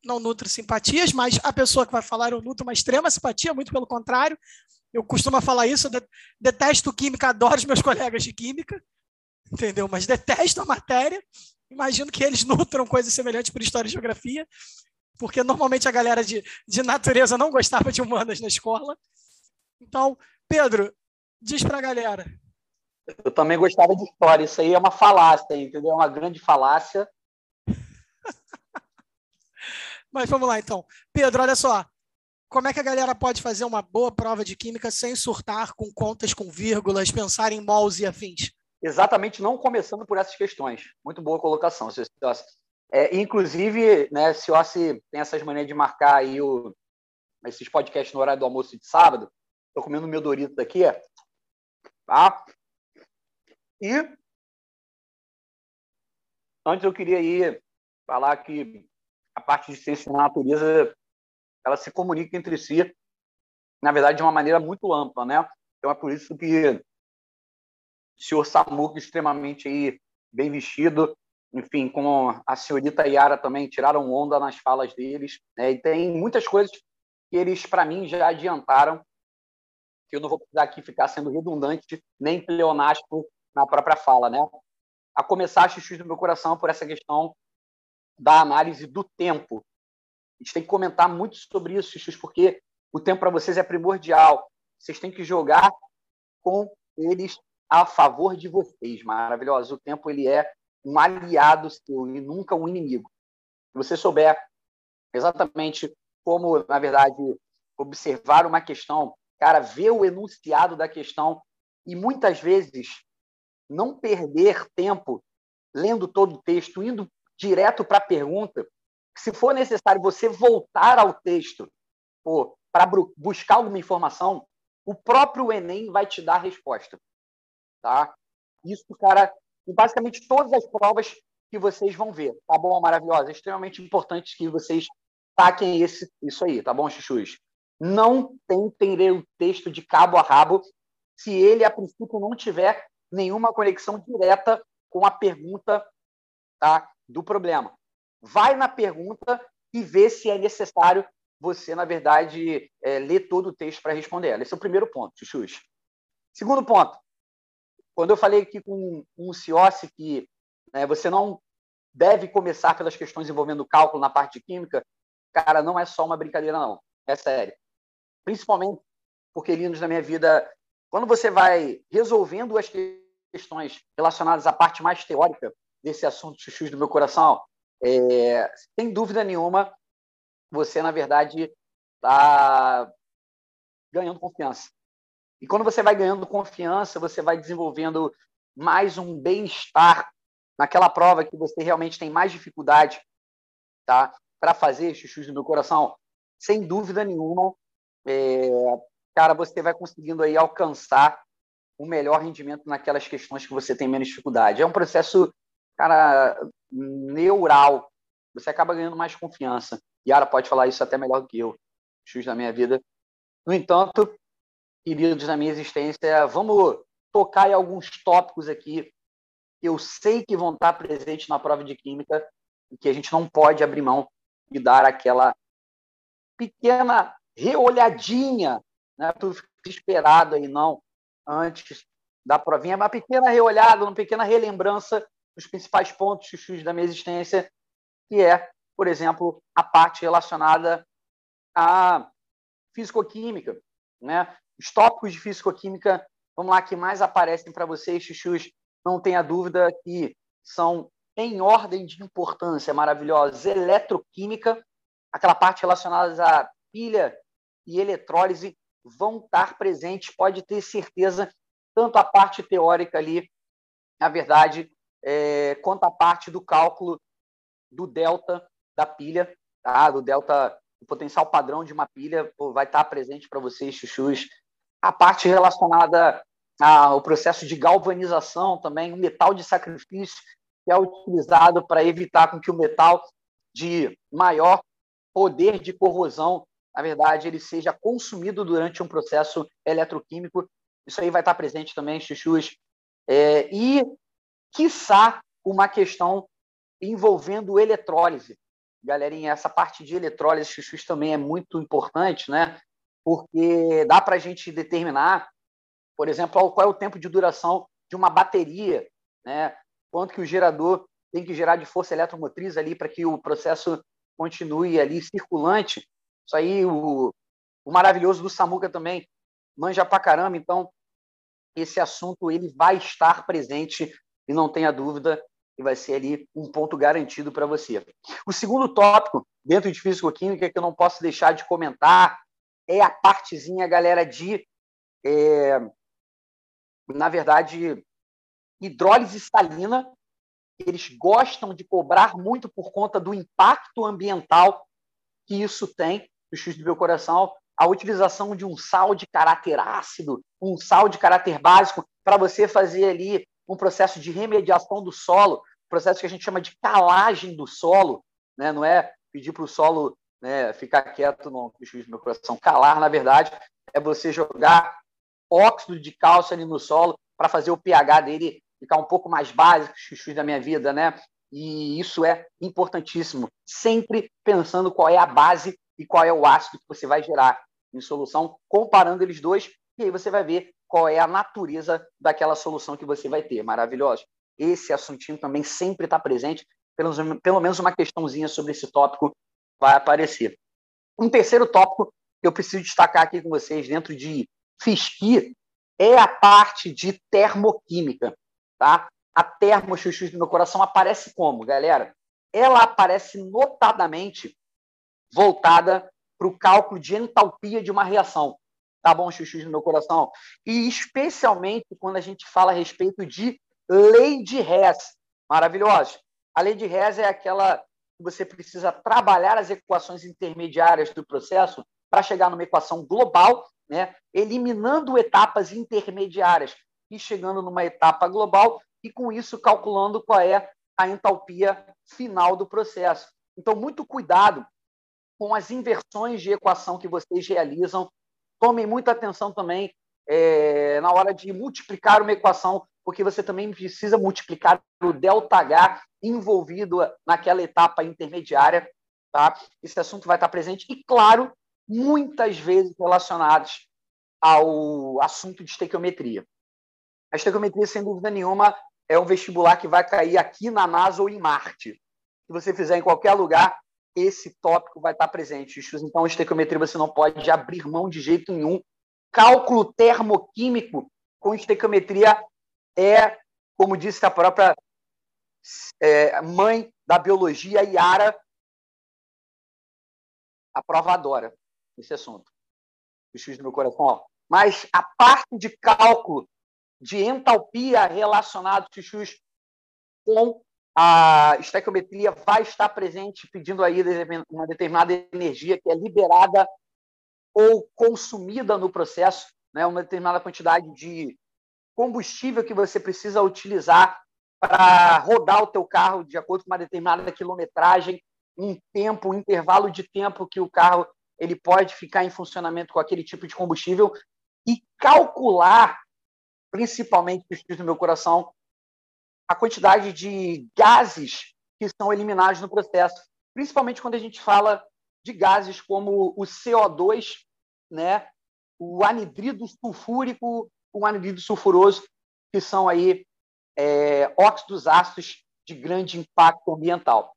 não nutro simpatias, mas a pessoa que vai falar eu nutro uma extrema simpatia, muito pelo contrário, Eu costumo falar isso, eu detesto química, adoro os meus colegas de química, entendeu? Mas detesto a matéria. Imagino que eles nutram coisas semelhantes por história e geografia, porque normalmente a galera de, de natureza não gostava de humanas na escola. Então, Pedro, diz para a galera. Eu também gostava de história. Isso aí é uma falácia, entendeu? É uma grande falácia. Mas vamos lá, então. Pedro, olha só. Como é que a galera pode fazer uma boa prova de química sem surtar com contas, com vírgulas, pensar em mols e afins? Exatamente, não começando por essas questões. Muito boa colocação, seu Ciossi. É, inclusive, né, Ciossi tem essas maneiras de marcar aí o, esses podcasts no horário do almoço de sábado. Estou comendo meu Doritos aqui, tá? E antes eu queria aí falar que a parte de ciência da natureza ela se comunica entre si, na verdade, de uma maneira muito ampla, né? Então é por isso que o senhor Samuca, extremamente aí, bem vestido, enfim, com a senhorita Yara também, tiraram onda nas falas deles, né? E tem muitas coisas que eles, para mim, já adiantaram, que eu não vou precisar aqui ficar sendo redundante, nem pleonástico na própria fala, né? A começar, chuchu do meu coração, por essa questão da análise do tempo. A gente tem que comentar muito sobre isso, Xixi, porque o tempo para vocês é primordial. Vocês têm que jogar com eles a favor de vocês, maravilhoso. O tempo ele é um aliado seu e nunca um inimigo. Se você souber exatamente como, na verdade, observar uma questão, cara, ver o enunciado da questão e, muitas vezes, não perder tempo lendo todo o texto, indo direto para a pergunta. Se for necessário você voltar ao texto para buscar alguma informação, o próprio Enem vai te dar a resposta. Tá? Isso, cara, em basicamente todas as provas que vocês vão ver. Tá bom, maravilhosa? É extremamente importante que vocês taquem esse, isso aí, tá bom, chuchus? Não tentem ler o texto de cabo a rabo se ele, a princípio, não tiver nenhuma conexão direta com a pergunta, tá, do problema. Vai na pergunta e vê se é necessário você, na verdade, é, ler todo o texto para responder ela. Esse é o primeiro ponto, Xuxus. Segundo ponto, quando eu falei aqui com um Ciossi que, né, você não deve começar pelas questões envolvendo cálculo na parte de química, cara, não é só uma brincadeira, não. É sério. Principalmente porque, lindos da minha vida, quando você vai resolvendo as questões relacionadas à parte mais teórica desse assunto, Xuxus do meu coração, É, sem dúvida nenhuma, você, na verdade, está ganhando confiança. E quando você vai ganhando confiança, você vai desenvolvendo mais um bem-estar naquela prova que você realmente tem mais dificuldade, tá, para fazer, chuchus do meu coração. Sem dúvida nenhuma, é, cara, você vai conseguindo aí alcançar o melhor rendimento naquelas questões que você tem menos dificuldade. É um processo, cara, neural. Você acaba ganhando mais confiança. Yara pode falar isso até melhor do que eu. X da minha vida. No entanto, queridos da minha existência, vamos tocar em alguns tópicos aqui que eu sei que vão estar presentes na prova de química e que a gente não pode abrir mão e dar aquela pequena reolhadinha, né? Tudo fica esperado aí, não, antes da provinha, uma pequena reolhada, uma pequena relembrança os principais pontos, chuchus da minha existência, que é, por exemplo, a parte relacionada à físico-química, né? Os tópicos de físico-química, vamos lá, que mais aparecem para vocês, chuchus, não tenha dúvida que são, em ordem de importância, maravilhosa, eletroquímica, aquela parte relacionada à pilha e eletrólise, vão estar presentes, pode ter certeza, tanto a parte teórica ali, na verdade, É, quanto à parte do cálculo do delta da pilha, tá? Do delta, o potencial padrão de uma pilha, vai estar presente para vocês, chuchus. A parte relacionada ao processo de galvanização também, o metal de sacrifício, que é utilizado para evitar com que o metal de maior poder de corrosão, na verdade, ele seja consumido durante um processo eletroquímico. Isso aí vai estar presente também, chuchus. É, e quiçá uma questão envolvendo eletrólise. Galerinha, essa parte de eletrólise, chuchus, também é muito importante, né? porque dá para a gente determinar, por exemplo, qual é o tempo de duração de uma bateria, né? Quanto que o gerador tem que gerar de força eletromotriz ali para que o processo continue ali circulante. Isso aí, o, o maravilhoso do Samuca também manja pra caramba, então esse assunto ele vai estar presente e não tenha dúvida que vai ser ali um ponto garantido para você. O segundo tópico dentro de físico-química que eu não posso deixar de comentar é a partezinha, galera, de, é, na verdade, hidrólise salina. Eles gostam de cobrar muito por conta do impacto ambiental que isso tem, no chute do meu coração, a utilização de um sal de caráter ácido, um sal de caráter básico, para você fazer ali um processo de remediação do solo, processo que a gente chama de calagem do solo, né? Não é pedir para o solo, né, ficar quieto, não, no chute do meu coração. Calar, na verdade, é você jogar óxido de cálcio ali no solo para fazer o pH dele ficar um pouco mais básico, chuchu da minha vida, né? E isso é importantíssimo. Sempre pensando qual é a base e qual é o ácido que você vai gerar em solução, comparando eles dois, e aí você vai ver qual é a natureza daquela solução que você vai ter. Maravilhoso. Esse assuntinho também sempre está presente, pelo, pelo menos uma questãozinha sobre esse tópico vai aparecer. Um terceiro tópico que eu preciso destacar aqui com vocês dentro de Fisqui é a parte de termoquímica. Tá? A termo chuchus do meu coração aparece como, galera? Ela aparece notadamente voltada para o cálculo de entalpia de uma reação. Tá bom, chuchus do meu coração? E especialmente quando a gente fala a respeito de lei de Hess. Maravilhosa. A lei de Hess é aquela que você precisa trabalhar as equações intermediárias do processo para chegar numa equação global, né? Eliminando etapas intermediárias e chegando numa etapa global e, com isso, calculando qual é a entalpia final do processo. Então, muito cuidado com as inversões de equação que vocês realizam. Tomem muita atenção também é, na hora de multiplicar uma equação, porque você também precisa multiplicar o ΔH envolvido naquela etapa intermediária. Tá? Esse assunto vai estar presente e, claro, muitas vezes relacionados ao assunto de estequiometria. A estequiometria, sem dúvida nenhuma, é um vestibular que vai cair aqui na NASA ou em Marte. Se você fizer em qualquer lugar, esse tópico vai estar presente. Então, a estequiometria você não pode abrir mão de jeito nenhum. Cálculo termoquímico com estequiometria é, como disse a própria é, mãe da biologia, Yara, a prova adora esse assunto. Bichos do meu coração. Ó. Mas a parte de cálculo de entalpia relacionado chuchus, com a estequiometria vai estar presente, pedindo aí uma determinada energia que é liberada ou consumida no processo, né? Uma determinada quantidade de combustível que você precisa utilizar para rodar o teu carro de acordo com uma determinada quilometragem, um tempo, um intervalo de tempo que o carro ele pode ficar em funcionamento com aquele tipo de combustível e calcular principalmente no meu coração, a quantidade de gases que são eliminados no processo, principalmente quando a gente fala de gases como o C O dois, né? O anidrido sulfúrico, o anidrido sulfuroso, que são aí, é, óxidos ácidos de grande impacto ambiental.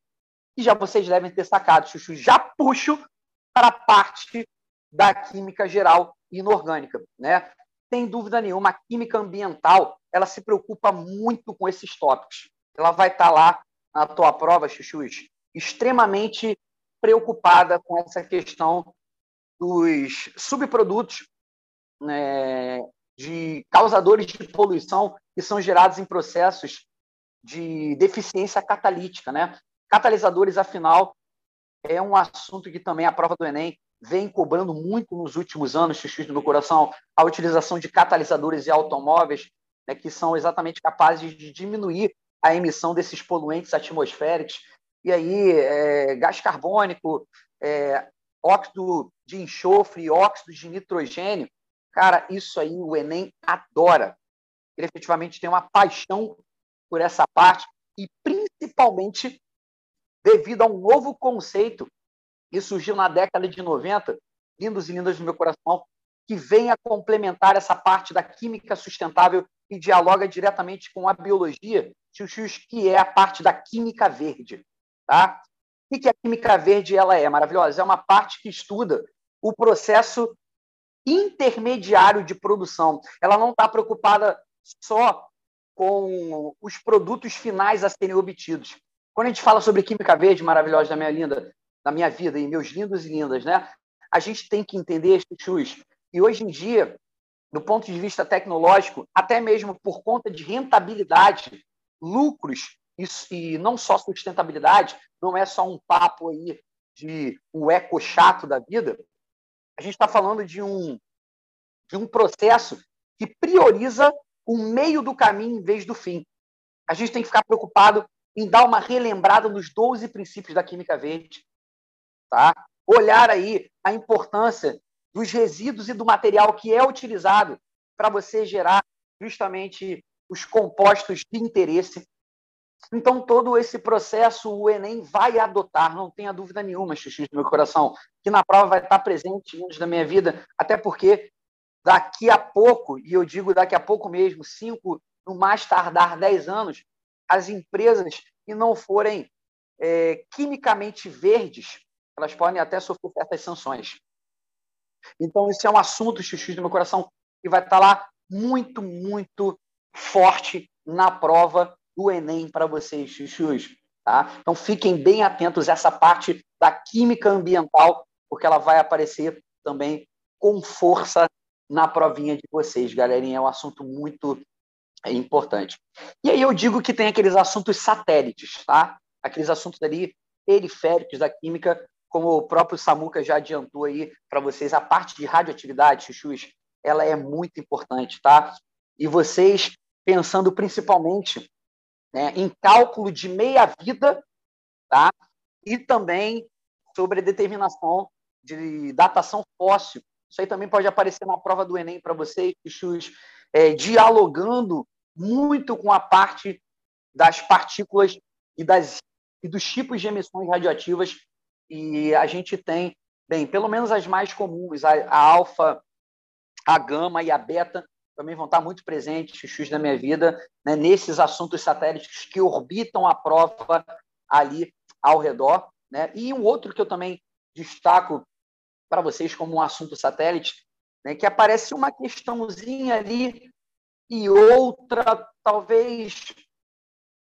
E já vocês devem ter sacado, Chuchu, já puxo para a parte da química geral inorgânica, né? Sem dúvida nenhuma, a química ambiental ela se preocupa muito com esses tópicos. Ela vai estar lá na tua prova, Chuchus, extremamente preocupada com essa questão dos subprodutos, né, de causadores de poluição que são gerados em processos de deficiência catalítica. Né? Catalisadores, afinal, é um assunto que também a prova do Enem vem cobrando muito nos últimos anos, Chuchus do meu coração, a utilização de catalisadores e automóveis, né, que são exatamente capazes de diminuir a emissão desses poluentes atmosféricos. E aí, é, gás carbônico, é, óxido de enxofre, óxido de nitrogênio. Cara, isso aí o Enem adora. Ele efetivamente tem uma paixão por essa parte e principalmente devido a um novo conceito que surgiu na década de noventa, lindos e lindas do meu coração, que vem a complementar essa parte da química sustentável e dialoga diretamente com a biologia, que é a parte da química verde. Tá? O que a química verde ela é maravilhosa? É uma parte que estuda o processo intermediário de produção. Ela não está preocupada só com os produtos finais a serem obtidos. Quando a gente fala sobre química verde, maravilhosa da minha linda, da minha vida e meus lindos e lindas, né? A gente tem que entender, Sisu, e hoje em dia, do ponto de vista tecnológico, até mesmo por conta de rentabilidade, lucros e, e não só sustentabilidade, não é só um papo aí de um eco chato da vida. A gente está falando de um, de um processo que prioriza o meio do caminho em vez do fim. A gente tem que ficar preocupado em dar uma relembrada nos doze princípios da química verde. Tá? Olhar aí a importância dos resíduos e do material que é utilizado para você gerar justamente os compostos de interesse. Então, todo esse processo o Enem vai adotar, não tenha dúvida nenhuma, Xuxu do meu coração, que na prova vai estar presente antes da minha vida, até porque daqui a pouco, e eu digo daqui a pouco mesmo, cinco, no mais tardar dez anos, as empresas que não forem é, quimicamente verdes, elas podem até sofrer certas sanções. Então, esse é um assunto, Xuxu do meu coração, que vai estar lá muito, muito forte na prova do Enem para vocês, Xuxus. Tá? Então, fiquem bem atentos a essa parte da química ambiental, porque ela vai aparecer também com força na provinha de vocês, galerinha. É um assunto muito importante. E aí eu digo que tem aqueles assuntos satélites, tá? Aqueles assuntos ali periféricos da química, como o próprio Samuca já adiantou aí para vocês, a parte de radioatividade, Xuxus, ela é muito importante, tá? E vocês pensando principalmente, né, em cálculo de meia-vida, tá? E também sobre a determinação de datação fóssil. Isso aí também pode aparecer na prova do Enem para vocês, Xuxus, é, dialogando muito com a parte das partículas e, das, e dos tipos de emissões radioativas. E a gente tem, bem, pelo menos as mais comuns, a, a alfa, a gama e a beta, também vão estar muito presentes, Xuxus, na minha vida, né, nesses assuntos satélites que orbitam a prova ali ao redor. Né? E um outro que eu também destaco para vocês como um assunto satélite, né, que aparece uma questãozinha ali e outra, talvez,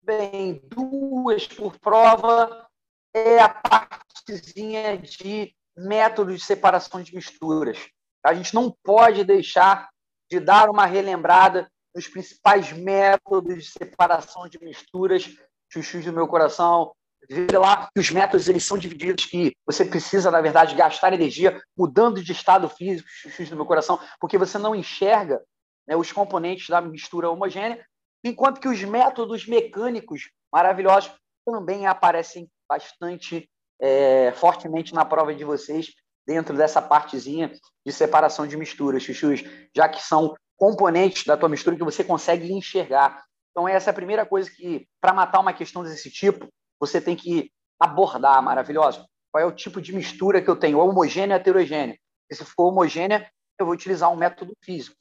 bem, duas por prova, é a partezinha de métodos de separação de misturas. A gente não pode deixar de dar uma relembrada nos principais métodos de separação de misturas, Xuxus do meu coração, ver lá que os métodos eles são divididos, que você precisa, na verdade, gastar energia mudando de estado físico, Xuxus do meu coração, porque você não enxerga, né, os componentes da mistura homogênea, enquanto que os métodos mecânicos maravilhosos também aparecem bastante é, fortemente na prova de vocês, dentro dessa partezinha de separação de misturas, Xuxus, já que são componentes da tua mistura que você consegue enxergar. Então, essa é a primeira coisa que, para matar uma questão desse tipo, você tem que abordar, maravilhoso. Qual é o tipo de mistura que eu tenho? Homogênea ou heterogênea? Se for homogênea, eu vou utilizar um método físico.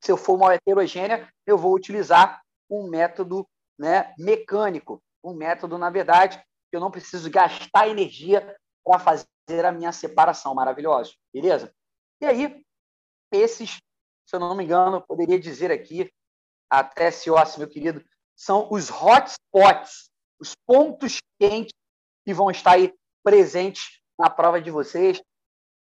Se eu for uma heterogênea, eu vou utilizar um método, né, mecânico. Um método, na verdade, que eu não preciso gastar energia para fazer a minha separação, maravilhosa, beleza? E aí, esses, se eu não me engano, eu poderia dizer aqui, até se osse, meu querido, são os hotspots, os pontos quentes que vão estar aí presentes na prova de vocês.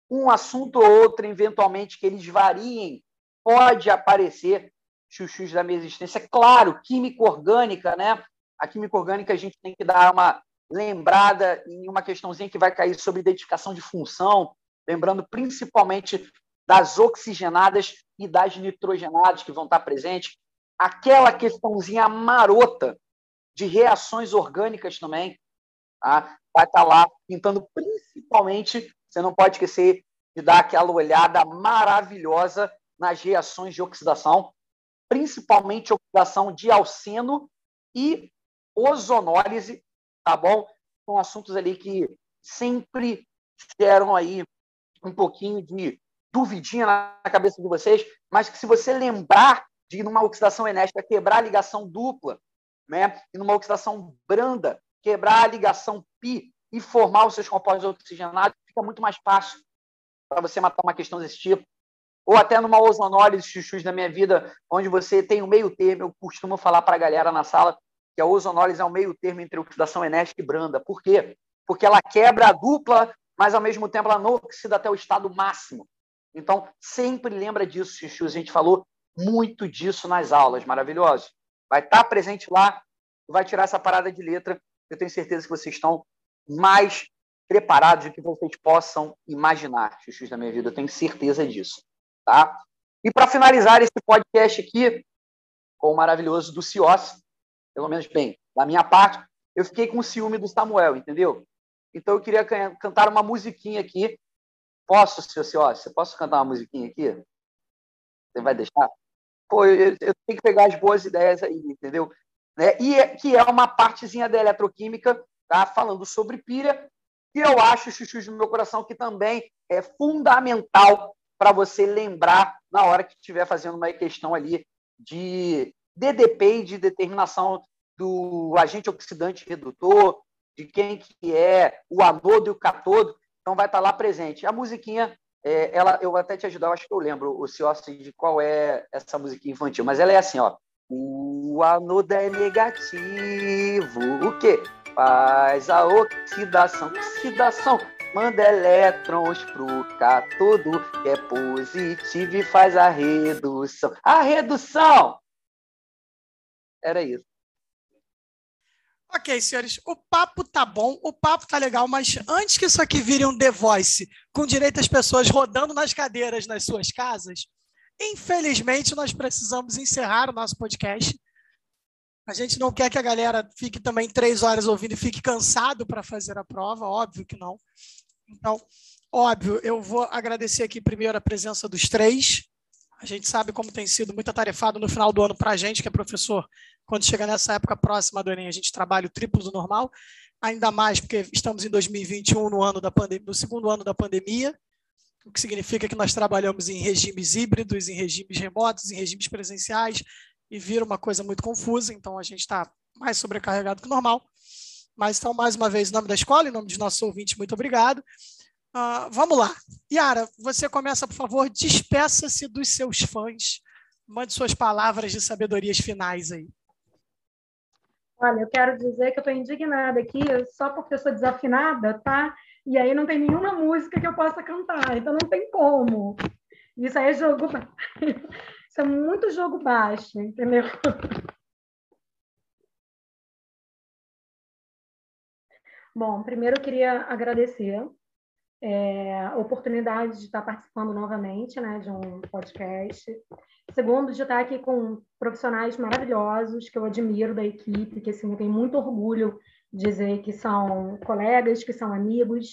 Um assunto ou outro, eventualmente, que eles variem, pode aparecer, Xuxus da minha existência. Claro, química orgânica, né? A química orgânica a gente tem que dar uma lembrada em uma questãozinha que vai cair sobre identificação de função, lembrando principalmente das oxigenadas e das nitrogenadas que vão estar presentes. Aquela questãozinha marota de reações orgânicas também, tá? Vai estar lá pintando principalmente, você não pode esquecer de dar aquela olhada maravilhosa nas reações de oxidação, principalmente oxidação de alceno e ozonólise, tá bom? São assuntos ali que sempre geram aí um pouquinho de duvidinha na cabeça de vocês, mas que se você lembrar de, numa oxidação enéstica, quebrar a ligação dupla, né? E numa oxidação branda, quebrar a ligação pi e formar os seus compostos oxigenados, fica muito mais fácil para você matar uma questão desse tipo. Ou até numa ozonólise, chuchus da minha vida, onde você tem um meio termo, eu costumo falar para a galera na sala que a ozonólise é um meio termo entre oxidação enéstica e branda. Por quê? Porque ela quebra a dupla, mas ao mesmo tempo ela não oxida até o estado máximo. Então, sempre lembra disso, chuchus. A gente falou muito disso nas aulas, maravilhoso. Vai estar presente lá, vai tirar essa parada de letra. Eu tenho certeza que vocês estão mais preparados do que vocês possam imaginar, chuchus da minha vida. Eu tenho certeza disso. Tá? E para finalizar esse podcast aqui, com o maravilhoso do C I O S, pelo menos bem, da minha parte, eu fiquei com ciúme do Samuel, entendeu? Então eu queria can cantar uma musiquinha aqui. Posso, senhor C I O S? Eu posso cantar uma musiquinha aqui? Você vai deixar? Pô, eu, eu tenho que pegar as boas ideias aí, entendeu? Né? E é, que é uma partezinha da eletroquímica, tá? Falando sobre pilha, que eu acho, chuchus do meu coração, que também é fundamental para você lembrar na hora que estiver fazendo uma questão ali de D D P e de determinação do agente oxidante redutor, de quem que é o anodo e o catodo, então vai estar lá presente. A musiquinha, é, ela, eu vou até te ajudar, eu acho que eu lembro, o senhor, de qual é essa musiquinha infantil, mas ela é assim, ó. O anodo é negativo, o quê? Faz a oxidação, oxidação. Manda elétrons pro cátodo, que é positivo e faz a redução. A redução! Era isso. Ok, senhores, o papo tá bom, o papo tá legal, mas antes que isso aqui vire um The Voice, com direito às pessoas rodando nas cadeiras nas suas casas, infelizmente nós precisamos encerrar o nosso podcast. A gente não quer que a galera fique também três horas ouvindo e fique cansado para fazer a prova, óbvio que não. Então, óbvio, eu vou agradecer aqui primeiro a presença dos três. A gente sabe como tem sido muito atarefado no final do ano para a gente, que é professor, quando chega nessa época próxima do Enem, a gente trabalha o triplo do normal, ainda mais porque estamos em dois mil e vinte e um, no, ano da pandemia, no segundo ano da pandemia, o que significa que nós trabalhamos em regimes híbridos, em regimes remotos, em regimes presenciais, e vira uma coisa muito confusa, então a gente está mais sobrecarregado que o normal. Mas então, mais uma vez, em nome da escola, em nome dos nossos ouvintes, muito obrigado. Uh, vamos lá. Yara, você começa, por favor, despeça-se dos seus fãs, mande suas palavras de sabedorias finais aí. Olha, eu quero dizer que eu estou indignada aqui, só porque eu sou desafinada, tá? E aí não tem nenhuma música que eu possa cantar, então não tem como. Isso aí é jogo... Isso é muito jogo baixo, entendeu? Bom, primeiro eu queria agradecer é, a oportunidade de estar participando novamente, né, de um podcast. Segundo, de estar aqui com profissionais maravilhosos que eu admiro da equipe, que assim, eu tenho muito orgulho de dizer que são colegas, que são amigos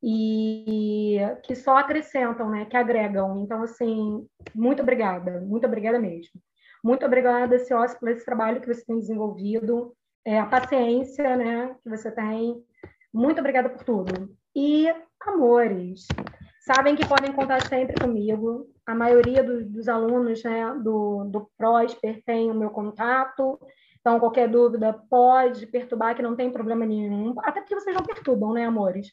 e que só acrescentam, né, que agregam. Então, assim, muito obrigada, muito obrigada mesmo. Muito obrigada, C I O S, por esse trabalho que você tem desenvolvido, é, a paciência, né, que você tem. Muito obrigada por tudo. E, amores, sabem que podem contar sempre comigo. A maioria do, dos alunos, né, do, do Prósper tem o meu contato. Então, qualquer dúvida pode perturbar, que não tem problema nenhum. Até porque vocês não perturbam, né, amores?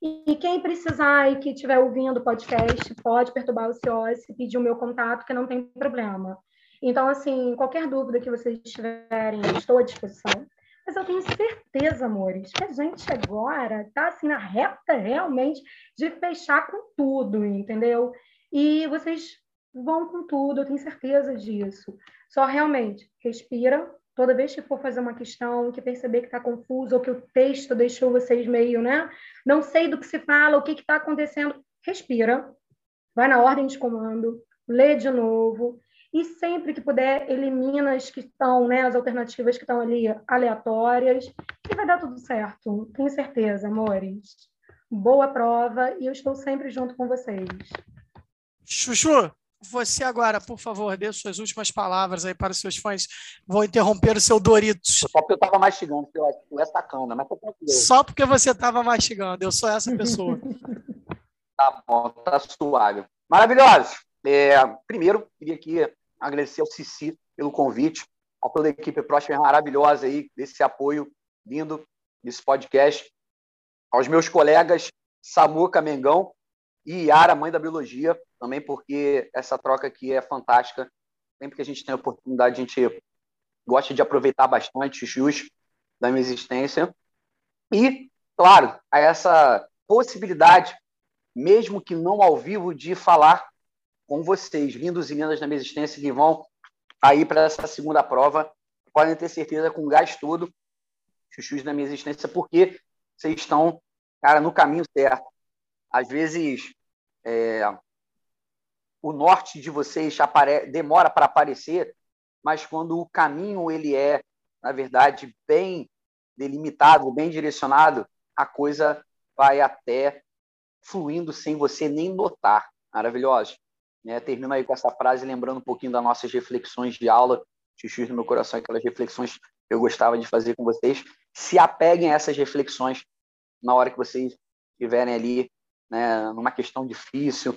E quem precisar e que estiver ouvindo o podcast, pode perturbar o C I O S e pedir o meu contato, que não tem problema. Então, assim, qualquer dúvida que vocês tiverem, estou à disposição. Mas eu tenho certeza, amores, que a gente agora está assim, na reta realmente de fechar com tudo, entendeu? E vocês vão com tudo, eu tenho certeza disso. Só realmente, respira. Toda vez que for fazer uma questão, que perceber que está confuso, ou que o texto deixou vocês meio, né? Não sei do que se fala, o que está acontecendo. Respira, vai na ordem de comando, lê de novo, e sempre que puder, elimina as que estão, né? As alternativas que estão ali aleatórias, e vai dar tudo certo, tenho certeza, amores. Boa prova, e eu estou sempre junto com vocês. Chuchu! Você agora, por favor, dê suas últimas palavras aí para os seus fãs. Vou interromper o seu Doritos. Só porque eu estava mastigando, tu é sacana, mas eu. Só porque você estava mastigando, eu sou essa pessoa. Tá bom, tá suave. Maravilhoso. É, primeiro, queria aqui agradecer ao Sisu pelo convite, a toda a equipe Prósper maravilhosa aí, desse apoio lindo, desse podcast. Aos meus colegas Samuel Carvalho e Yara, mãe da biologia, também, porque essa troca aqui é fantástica. Sempre que a gente tem a oportunidade, a gente gosta de aproveitar bastante os dias da minha existência. E, claro, a essa possibilidade, mesmo que não ao vivo, de falar com vocês, lindos e lindas da minha existência, que vão aí para essa segunda prova, podem ter certeza, com gás todo, chuchus da minha existência, porque vocês estão, cara, no caminho certo. Às vezes, é, o norte de vocês apare... demora para aparecer, mas quando o caminho ele é, na verdade, bem delimitado, bem direcionado, a coisa vai até fluindo sem você nem notar. Maravilhoso. É, termino aí com essa frase, lembrando um pouquinho das nossas reflexões de aula, chuchus no meu coração, aquelas reflexões que eu gostava de fazer com vocês. Se apeguem a essas reflexões na hora que vocês estiverem ali, né, numa questão difícil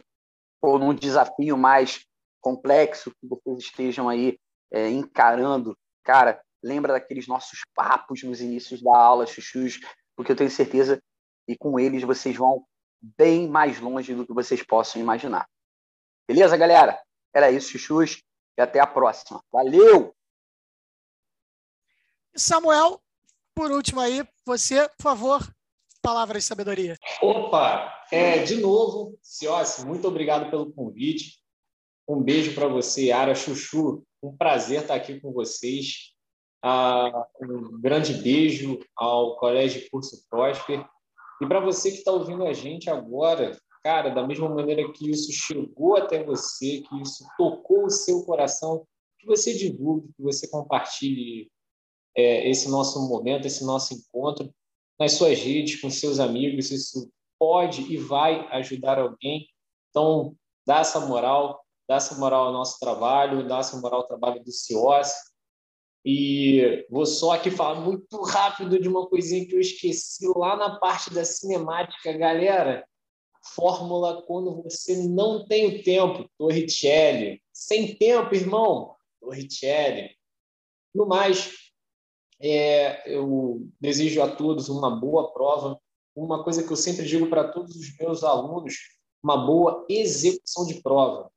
ou num desafio mais complexo que vocês estejam aí é, encarando. Cara, lembra daqueles nossos papos nos inícios da aula, chuchus, porque eu tenho certeza que com eles vocês vão bem mais longe do que vocês possam imaginar. Beleza, galera? Era isso, chuchus, e até a próxima. Valeu! Samuel, por último aí, você, por favor, palavras de sabedoria. Opa! É, de novo, Ciossi, muito obrigado pelo convite. Um beijo para você, Yara, chuchu. Um prazer estar aqui com vocês. Ah, um grande beijo ao Colégio Curso Prósper. E para você que está ouvindo a gente agora, cara, da mesma maneira que isso chegou até você, que isso tocou o seu coração, que você divulgue, que você compartilhe é, esse nosso momento, esse nosso encontro nas suas redes, com seus amigos. Isso pode e vai ajudar alguém. Então, dá essa moral, dá essa moral ao nosso trabalho, dá essa moral ao trabalho do Ciossi. E vou só aqui falar muito rápido de uma coisinha que eu esqueci lá na parte da cinemática, galera. Fórmula quando você não tem o tempo, Torricelli. Sem tempo, irmão, Torricelli. No mais, é, eu desejo a todos uma boa prova. Uma coisa que eu sempre digo para todos os meus alunos, uma boa execução de prova.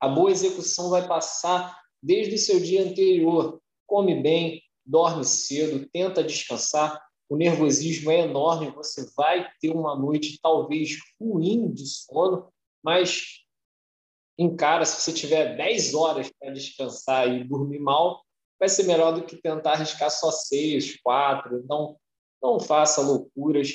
A boa execução vai passar desde o seu dia anterior. Come bem, dorme cedo, tenta descansar. O nervosismo é enorme, você vai ter uma noite talvez ruim de sono, mas encara, se você tiver dez horas para descansar e dormir mal, vai ser melhor do que tentar arriscar só seis, quatro. Então, não faça loucuras,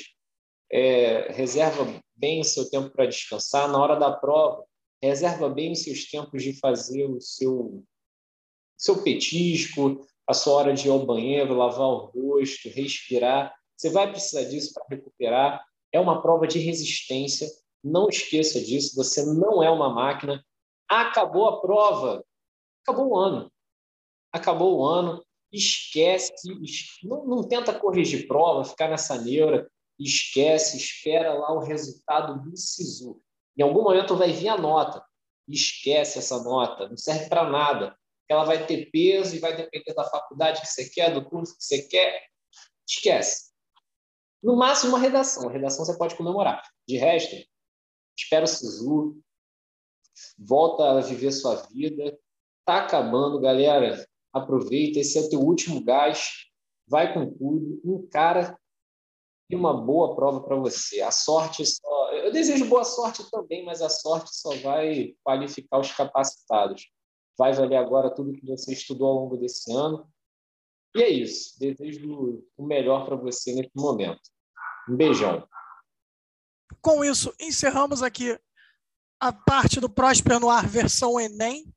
é, reserva bem o seu tempo para descansar. Na hora da prova, reserva bem os seus tempos de fazer o seu, seu petisco, a sua hora de ir ao banheiro, lavar o rosto, respirar. Você vai precisar disso para recuperar. É uma prova de resistência. Não esqueça disso. Você não é uma máquina. Acabou a prova. Acabou o ano. Acabou o ano. Esquece. Não, não tenta corrigir prova, ficar nessa neura. Esquece. Espera lá o resultado do Sisu. Em algum momento vai vir a nota. Esquece essa nota. Não serve para nada. Ela vai ter peso e vai depender da faculdade que você quer, do curso que você quer. Esquece. No máximo, uma redação. A redação você pode comemorar. De resto, espera o Sisu, volta a viver sua vida. Tá acabando, galera. Aproveita. Esse é o teu último gás. Vai com tudo. Encara e uma boa prova para você. A sorte só... Eu desejo boa sorte também, mas a sorte só vai qualificar os capacitados. Vai valer agora tudo que você estudou ao longo desse ano. E é isso. Desejo o melhor para você nesse momento. Um beijão. Com isso, encerramos aqui a parte do Prósper no Ar versão Enem.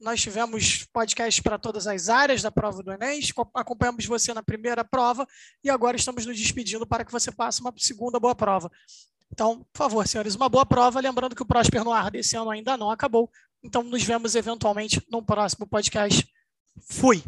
Nós tivemos podcast para todas as áreas da prova do Enem. Acompanhamos você na primeira prova e agora estamos nos despedindo para que você passe uma segunda boa prova. Então, por favor, senhores, uma boa prova. Lembrando que o Prósper no Ar desse ano ainda não acabou. Então, nos vemos eventualmente num próximo podcast. Fui!